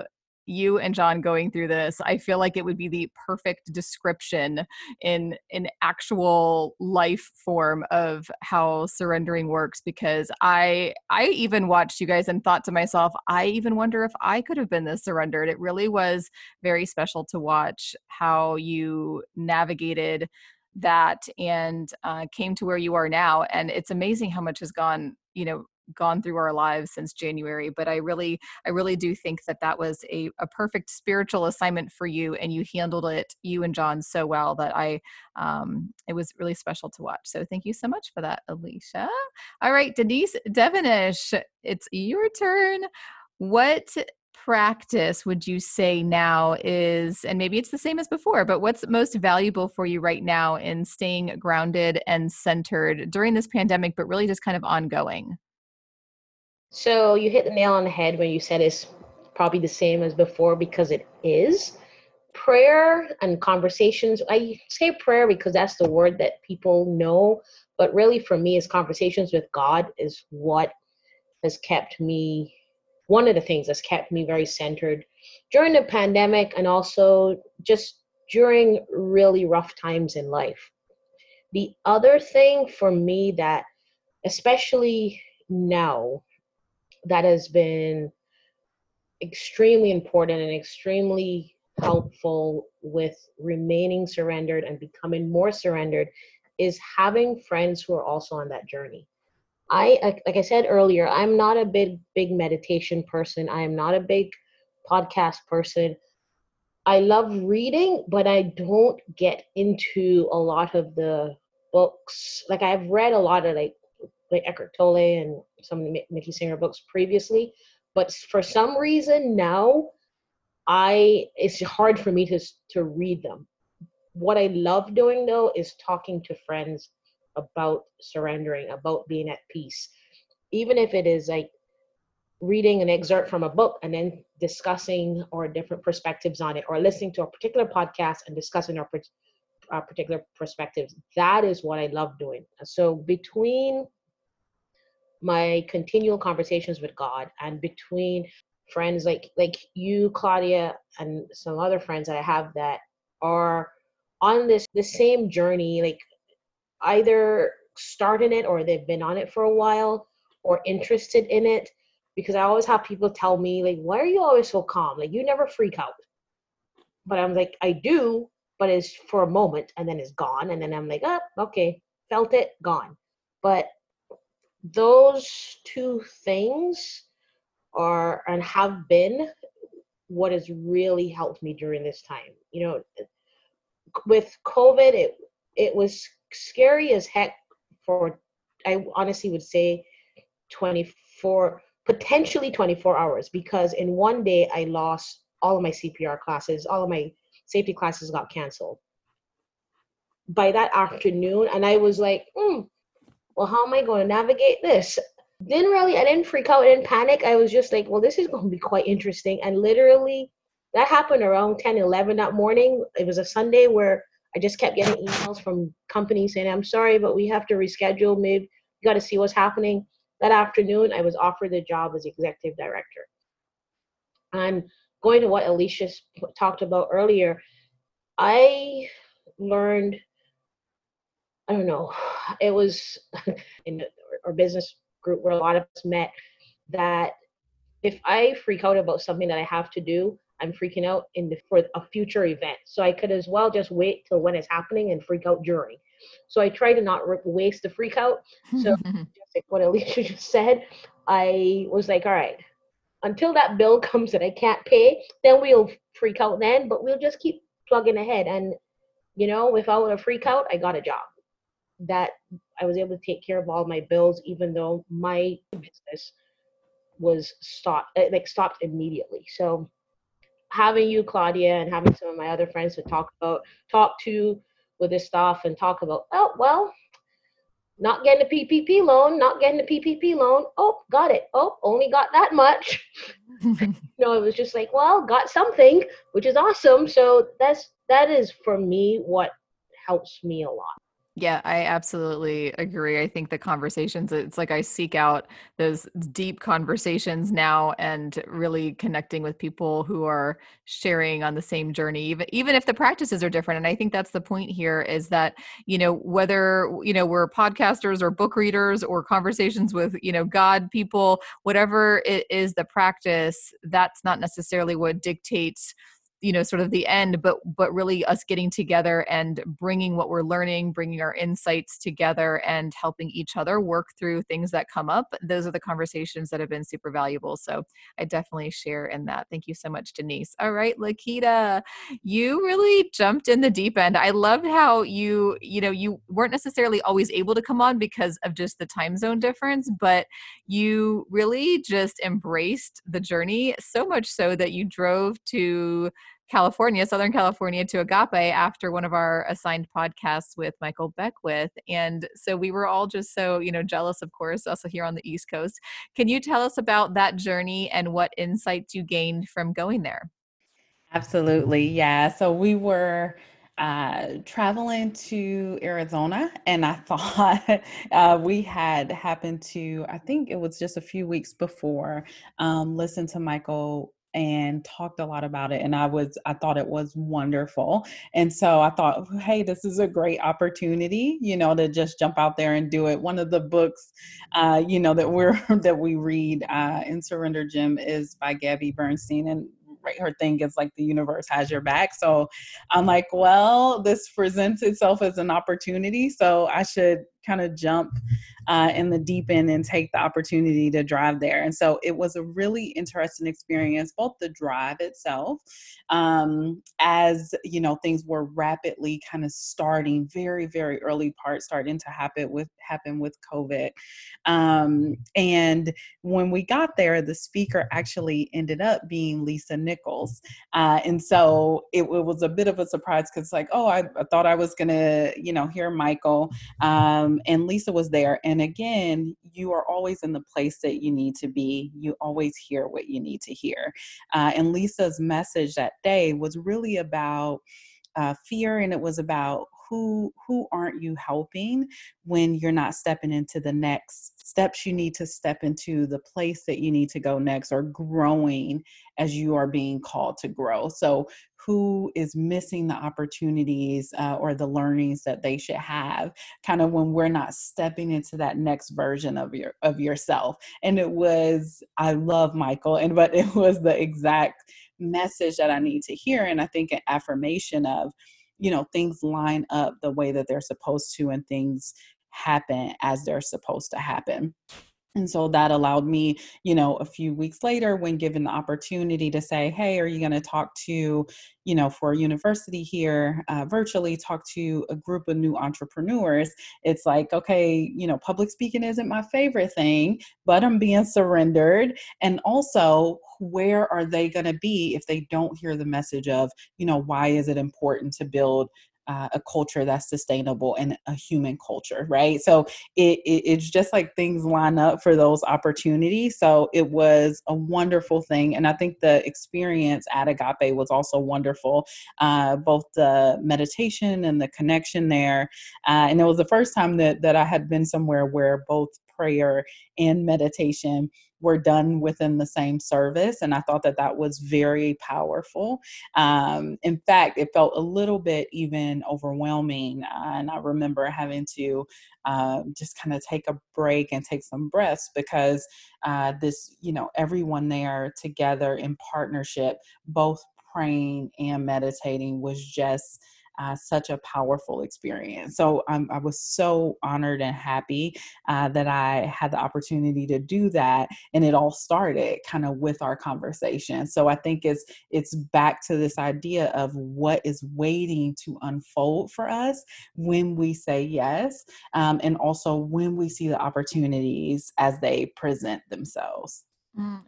you and John going through this, I feel like it would be the perfect description in an actual life form of how surrendering works, because I I even watched you guys and thought to myself, I even wonder if I could have been this surrendered. It really was very special to watch how you navigated that and uh, came to where you are now. And it's amazing how much has gone, you know, gone through our lives since January. But I really, I really do think that that was a, a perfect spiritual assignment for you, and you handled it, you and John, so well that I, um, it was really special to watch. So thank you so much for that, Alicia. All right, Denise Stavnish, it's your turn. What practice would you say now is, and maybe it's the same as before, but what's most valuable for you right now in staying grounded and centered during this pandemic, but really just kind of ongoing? So you hit the nail on the head when you said it's probably the same as before, because it is. Prayer and conversations. I say prayer because that's the word that people know, but really for me, is conversations with God is what has kept me, one of the things that's kept me very centered during the pandemic, and also just during really rough times in life. The other thing for me that, especially now, that has been extremely important and extremely helpful with remaining surrendered and becoming more surrendered, is having friends who are also on that journey. I, like I said earlier, I'm not a big, big meditation person. I am not a big podcast person. I love reading, but I don't get into a lot of the books. Like, I've read a lot of like like Eckhart Tolle and some of the Mickey Singer books previously. But for some reason now, I it's hard for me to to read them. What I love doing, though, is talking to friends about surrendering, about being at peace. Even if it is like reading an excerpt from a book and then discussing our different perspectives on it, or listening to a particular podcast and discussing our, our particular perspectives. That is what I love doing. So between my continual conversations with God and between friends like like you, Claudia, and some other friends that I have that are on this the same journey, like either starting it or they've been on it for a while or interested in it, because I always have people tell me, like, why are you always so calm? Like, you never freak out. But I'm like, I do, but it's for a moment and then it's gone. And then I'm like, oh, okay, felt it, gone. But those two things are and have been what has really helped me during this time. You know, with COVID, it it was scary as heck for, I honestly would say twenty-four, potentially twenty-four hours, because in one day I lost all of my C P R classes, all of my safety classes got canceled. By that afternoon, and I was like, hmm, well, how am I going to navigate this? Didn't really, I didn't freak out, I didn't panic. I was just like, well, this is going to be quite interesting. And literally that happened around ten, eleven that morning. It was a Sunday where I just kept getting emails from companies saying, I'm sorry, but we have to reschedule. Maybe you got to see what's happening. That afternoon, I was offered the job as executive director. And going to what Alicia talked about earlier, I learned, I don't know, it was in our business group where a lot of us met, that if I freak out about something that I have to do, I'm freaking out in the, for a future event. So I could as well just wait till when it's happening and freak out during. So I try to not waste the freak out. So just like what Alicia just said, I was like, all right, until that bill comes that I can't pay, then we'll freak out then, but we'll just keep plugging ahead. And, you know, without a freak out, I got a job that I was able to take care of all my bills, even though my business was stopped, like stopped immediately. So having you, Claudia, and having some of my other friends to talk about, talk to with this stuff and talk about, oh, well, not getting a P P P loan, not getting a P P P loan. Oh, got it. Oh, only got that much. No, it was just like, well, got something, which is awesome. So that's, that is for me, what helps me a lot. Yeah, I absolutely agree. I think the conversations, it's like I seek out those deep conversations now and really connecting with people who are sharing on the same journey, even, even if the practices are different. And I think that's the point here is that, you know, whether, you know, we're podcasters or book readers or conversations with, you know, God people, whatever it is, the practice, that's not necessarily what dictates, you know, sort of the end, but, but really us getting together and bringing what we're learning, bringing our insights together and helping each other work through things that come up. Those are the conversations that have been super valuable. So I definitely share in that. Thank you so much, Denise. All right, Lakita, you really jumped in the deep end. I loved how you, you know, you weren't necessarily always able to come on because of just the time zone difference, but you really just embraced the journey so much so that you drove to California, Southern California, to Agape after one of our assigned podcasts with Michael Beckwith. And so we were all just so, you know, jealous, of course, also here on the East Coast. Can you tell us about that journey and what insights you gained from going there? Absolutely. Yeah. So we were uh, traveling to Arizona, and I thought uh, we had happened to, I think it was just a few weeks before, um, listen to Michael and talked a lot about it. And I was, I thought it was wonderful. And so I thought, hey, this is a great opportunity, you know, to just jump out there and do it. One of the books, uh, you know, that we're, that we read, uh, in Surrender Gym is by Gabby Bernstein, and right, her thing is like the universe has your back. So I'm like, well, this presents itself as an opportunity. So I should kind of jump uh, in the deep end and take the opportunity to drive there. And so it was a really interesting experience, both the drive itself, um, as, you know, things were rapidly kind of starting, very, very early part starting to happen with, happen with COVID. Um, and when we got there, the speaker actually ended up being Lisa Nichols. Uh, and so it, it was a bit of a surprise because like, oh, I, I thought I was going to, you know, hear Michael, um, Um, and Lisa was there. And again, you are always in the place that you need to be. You always hear what you need to hear. Uh, and Lisa's message that day was really about uh, fear. And it was about who who aren't you helping when you're not stepping into the next steps you need to step into, the place that you need to go next, or growing as you are being called to grow. So who is missing the opportunities uh, or the learnings that they should have, kind of when we're not stepping into that next version of your of yourself. And it was, I love Michael, and but it was the exact message that I need to hear. And I think an affirmation of, you know, things line up the way that they're supposed to, and things happen as they're supposed to happen. And so that allowed me, you know, a few weeks later, when given the opportunity to say, hey, are you going to talk to, you know, for a university here, uh, virtually talk to a group of new entrepreneurs? It's like, okay, you know, public speaking isn't my favorite thing, but I'm being surrendered. And also, where are they going to be if they don't hear the message of, you know, why is it important to build Uh, a culture that's sustainable and a human culture, right? So it, it it's just like things line up for those opportunities. So it was a wonderful thing. And I think the experience at Agape was also wonderful, uh, both the meditation and the connection there. Uh, and it was the first time that that I had been somewhere where both prayer and meditation were done within the same service. And I thought that that was very powerful. Um, in fact, it felt a little bit even overwhelming. Uh, and I remember having to uh, just kind of take a break and take some breaths, because uh, this, you know, everyone there together in partnership, both praying and meditating, was just Uh, such a powerful experience. So um, I was so honored and happy uh, that I had the opportunity to do that. And it all started kind of with our conversation. So I think it's, it's back to this idea of what is waiting to unfold for us when we say yes. Um, and also when we see the opportunities as they present themselves.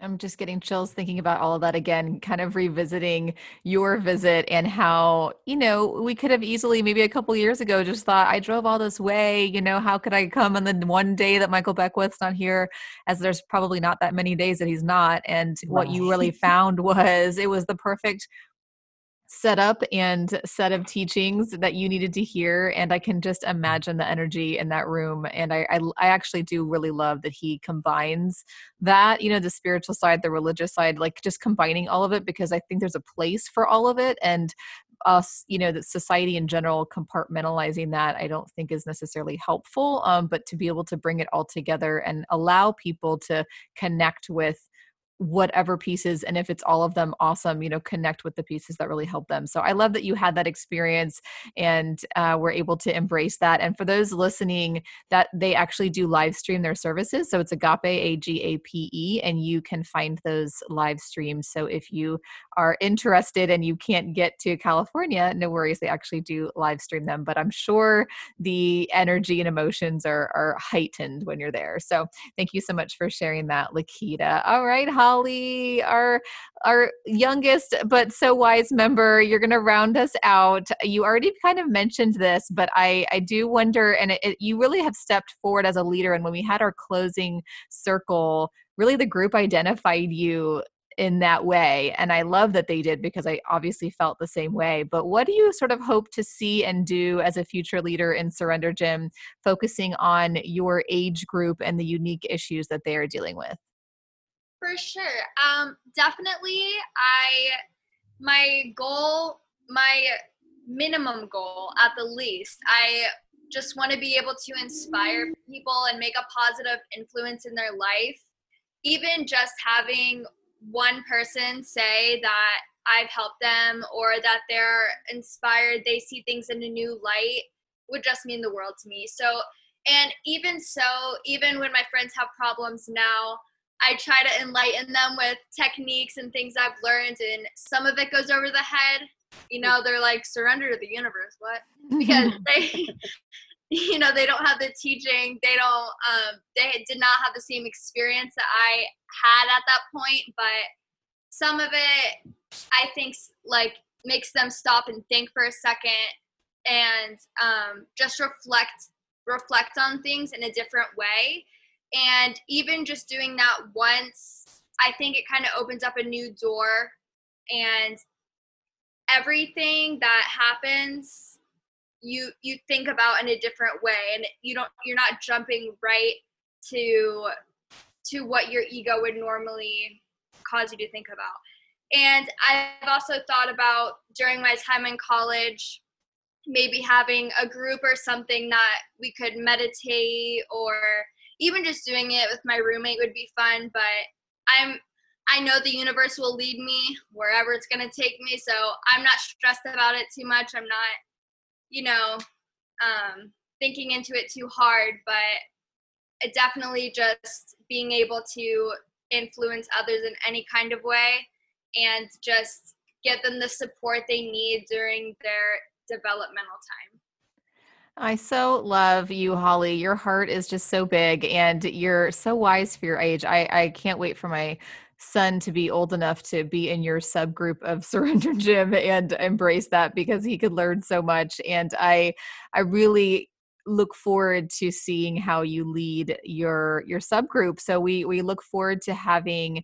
I'm just getting chills thinking about all of that again, kind of revisiting your visit and how, you know, we could have easily maybe a couple years ago just thought, I drove all this way, you know, how could I come on the one day that Michael Beckwith's not here, as there's probably not that many days that he's not. And right. What you really found was it was the perfect set up and set of teachings that you needed to hear. And I can just imagine the energy in that room. And I, I, I actually do really love that he combines that, you know, the spiritual side, the religious side, like just combining all of it, because I think there's a place for all of it. And us, you know, that society in general compartmentalizing that I don't think is necessarily helpful. Um, but to be able to bring it all together and allow people to connect with whatever pieces, and if it's all of them, awesome, you know, connect with the pieces that really help them. So I love that you had that experience and uh, were able to embrace that. And for those listening, that they actually do live stream their services. So it's Agape, A G A P E, and you can find those live streams. So if you are interested and you can't get to California, no worries, they actually do live stream them. But I'm sure the energy and emotions are, are heightened when you're there. So thank you so much for sharing that, Lakita. All right, Holly. Holly, our, our youngest but so wise member, you're going to round us out. You already kind of mentioned this, but I, I do wonder, and it, it, you really have stepped forward as a leader. And when we had our closing circle, really the group identified you in that way. And I love that they did, because I obviously felt the same way. But what do you sort of hope to see and do as a future leader in Surrender Gym, focusing on your age group and the unique issues that they are dealing with? For sure. Um, definitely, I, my goal, my minimum goal at the least, I just want to be able to inspire people and make a positive influence in their life. Even just having one person say that I've helped them, or that they're inspired, they see things in a new light, would just mean the world to me. So, and even so, even when my friends have problems now, I try to enlighten them with techniques and things I've learned, and some of it goes over the head. You know, they're like, surrender to the universe, what? Because they, you know, they don't have the teaching. They don't, um, they did not have the same experience that I had at that point. But some of it, I think, like, makes them stop and think for a second and um, just reflect, reflect on things in a different way. And even just doing that once, I think it kind of opens up a new door, and everything that happens you you think about in a different way, and you don't you're not jumping right to to what your ego would normally cause you to think about. And I've also thought about during my time in college, maybe having a group or something that we could meditate, or even just doing it with my roommate would be fun. But I'm I know the universe will lead me wherever it's going to take me, so I'm not stressed about it too much. I'm not, you know, um, thinking into it too hard, but it definitely just being able to influence others in any kind of way and just get them the support they need during their developmental time. I so love you, Holly. Your heart is just so big and you're so wise for your age. I, I can't wait for my son to be old enough to be in your subgroup of Surrender Gym and embrace that, because he could learn so much. And I, I really look forward to seeing how you lead your, your subgroup. So we, we look forward to having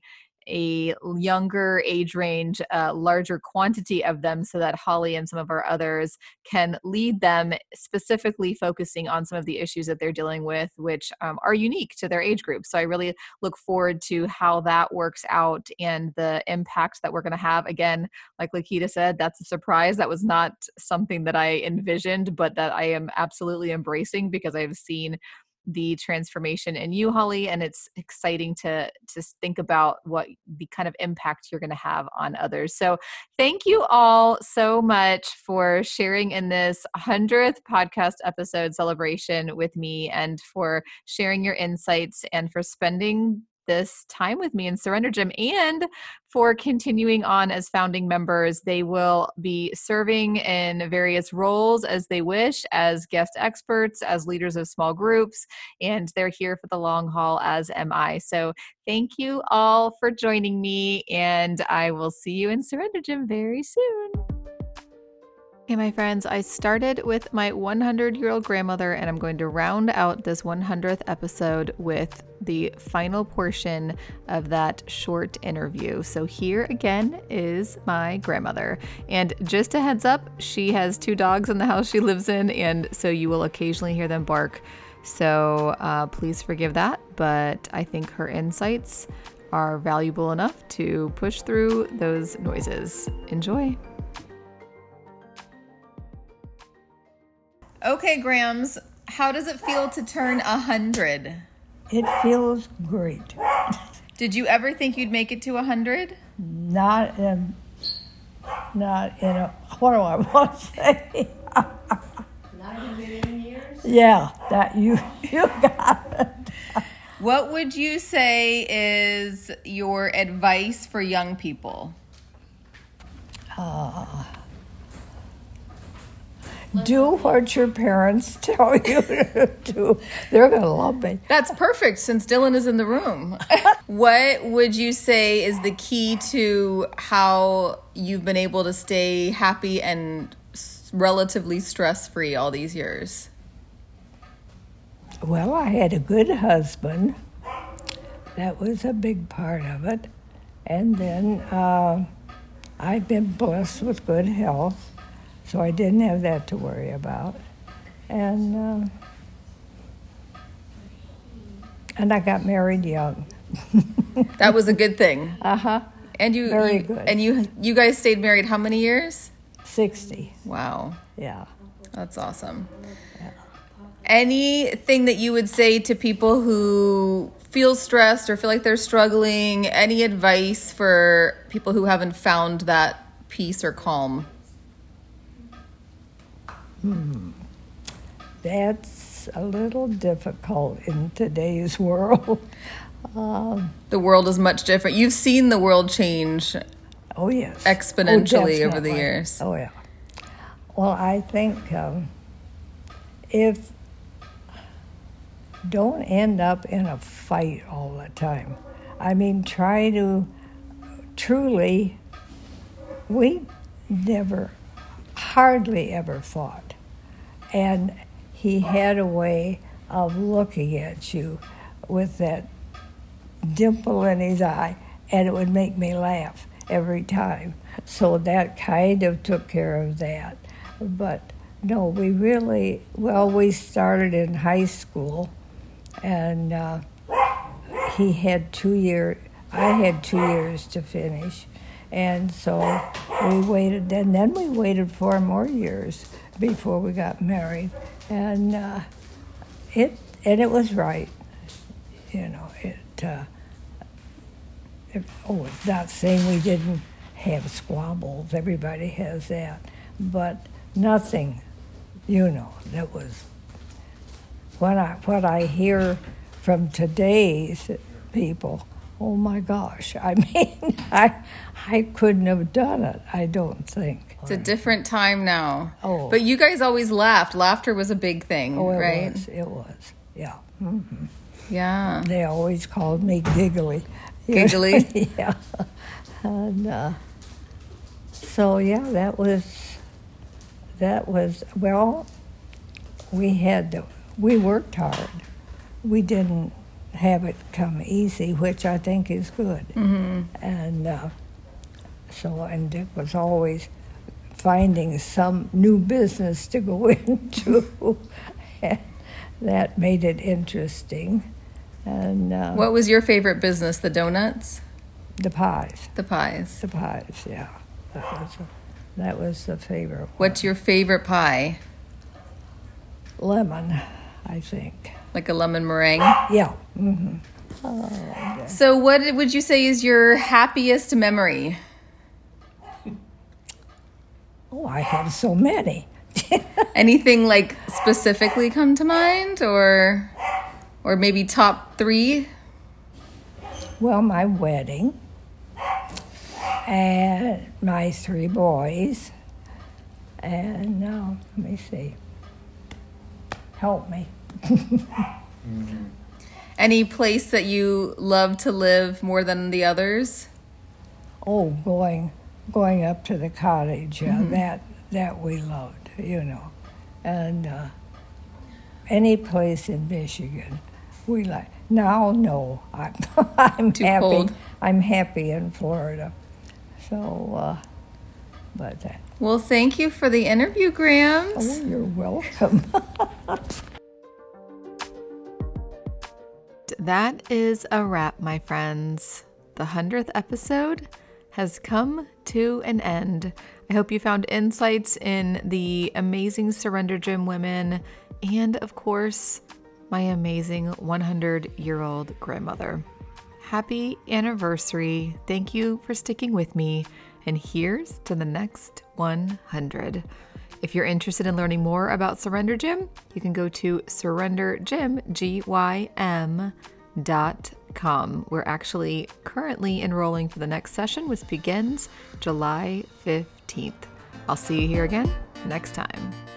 a younger age range, a uh, larger quantity of them, so that Holly and some of our others can lead them, specifically focusing on some of the issues that they're dealing with, which um, are unique to their age group. So I really look forward to how that works out and the impact that we're going to have. Again, like Lakita said, that's a surprise. That was not something that I envisioned, but that I am absolutely embracing, because I've seen the transformation in you, Holly, and it's exciting to to think about what the kind of impact you're going to have on others. So thank you all so much for sharing in this hundredth podcast episode celebration with me, and for sharing your insights, and for spending this time with me in Surrender Gym, and for continuing on as founding members. They will be serving in various roles as they wish, as guest experts, as leaders of small groups, and they're here for the long haul, as am I. So thank you all for joining me, and I will see you in Surrender Gym very soon. Hey, my friends, I started with my hundred-year-old grandmother, and I'm going to round out this hundredth episode with the final portion of that short interview. So here again is my grandmother. And just a heads up, she has two dogs in the house she lives in, and so you will occasionally hear them bark. So uh, please forgive that, but I think her insights are valuable enough to push through those noises. Enjoy. Okay, Grams, how does it feel to turn one hundred? It feels great. Did you ever think you'd make it to one hundred? Not in, not in a, what do I want to say? Not even years? Yeah, that you, you got it. What would you say is your advice for young people? Uh... Do what your parents tell you to do. They're going to love it. That's perfect, since Dylan is in the room. What would you say is the key to how you've been able to stay happy and relatively stress-free all these years? Well, I had a good husband. That was a big part of it. And then uh, I've been blessed with good health. So I didn't have that to worry about. And uh, and I got married young. That was a good thing. Uh-huh. And you, Very you, good. And you you guys stayed married how many years? sixty. Wow. Yeah. That's awesome. Yeah. Anything that you would say to people who feel stressed or feel like they're struggling? Any advice for people who haven't found that peace or calm? Hmm. That's a little difficult in today's world. Uh, the world is much different. You've seen the world change. Oh, yes. Exponentially oh, over the years. Oh, yeah. Well, I think um, if don't end up in a fight all the time. I mean, try to truly, we never, hardly ever fought. And he had a way of looking at you with that dimple in his eye, and it would make me laugh every time. So that kind of took care of that. But No, we really, well, we started in high school, and uh, he had two years, I had two years to finish, and so we waited, and then we waited four more years before we got married, and uh, it and it was right, you know, it, uh, it, oh, it's not saying we didn't have squabbles, everybody has that, but nothing. You know, that was what I what I hear from today's people. Oh my gosh! I mean, I I couldn't have done it. I don't think. It's a different time now. Oh, but you guys always laughed. Laughter was a big thing, oh, it right? Was, it was. Yeah. Mm-hmm. Yeah. They always called me giggly. Giggly. Yeah. And uh, so yeah, that was. That was, well, we had, to, we worked hard. We didn't have it come easy, which I think is good. Mm-hmm. And uh, so, and Dick was always finding some new business to go into. And that made it interesting. And uh, what was your favorite business, the donuts? The pies. The pies. The pies, yeah. That was a, That was the favorite one. What's your favorite pie? Lemon, I think. Like a lemon meringue? Yeah. Mm-hmm. Oh, yeah. So what would you say is your happiest memory? Oh, I have so many. Anything like specifically come to mind, or or maybe top three? Well, my wedding. And my three boys, and now, uh, let me see, help me. Mm-hmm. Any place that you love to live more than the others? Oh, going going up to the cottage, yeah, mm-hmm. that, that we loved, you know. And uh, any place in Michigan we like. Now, no, I'm, I'm Too happy. Cold. I'm happy in Florida. So, uh, but that. Well, thank you for the interview, Grams. Oh, you're welcome. That is a wrap, my friends. The hundredth episode has come to an end. I hope you found insights in the amazing Surrender Gym women and, of course, my amazing one hundred year old grandmother. Happy anniversary. Thank you for sticking with me. And here's to the next one hundred. If you're interested in learning more about Surrender Gym, you can go to surrender gym dot com. We're actually currently enrolling for the next session, which begins July fifteenth. I'll see you here again next time.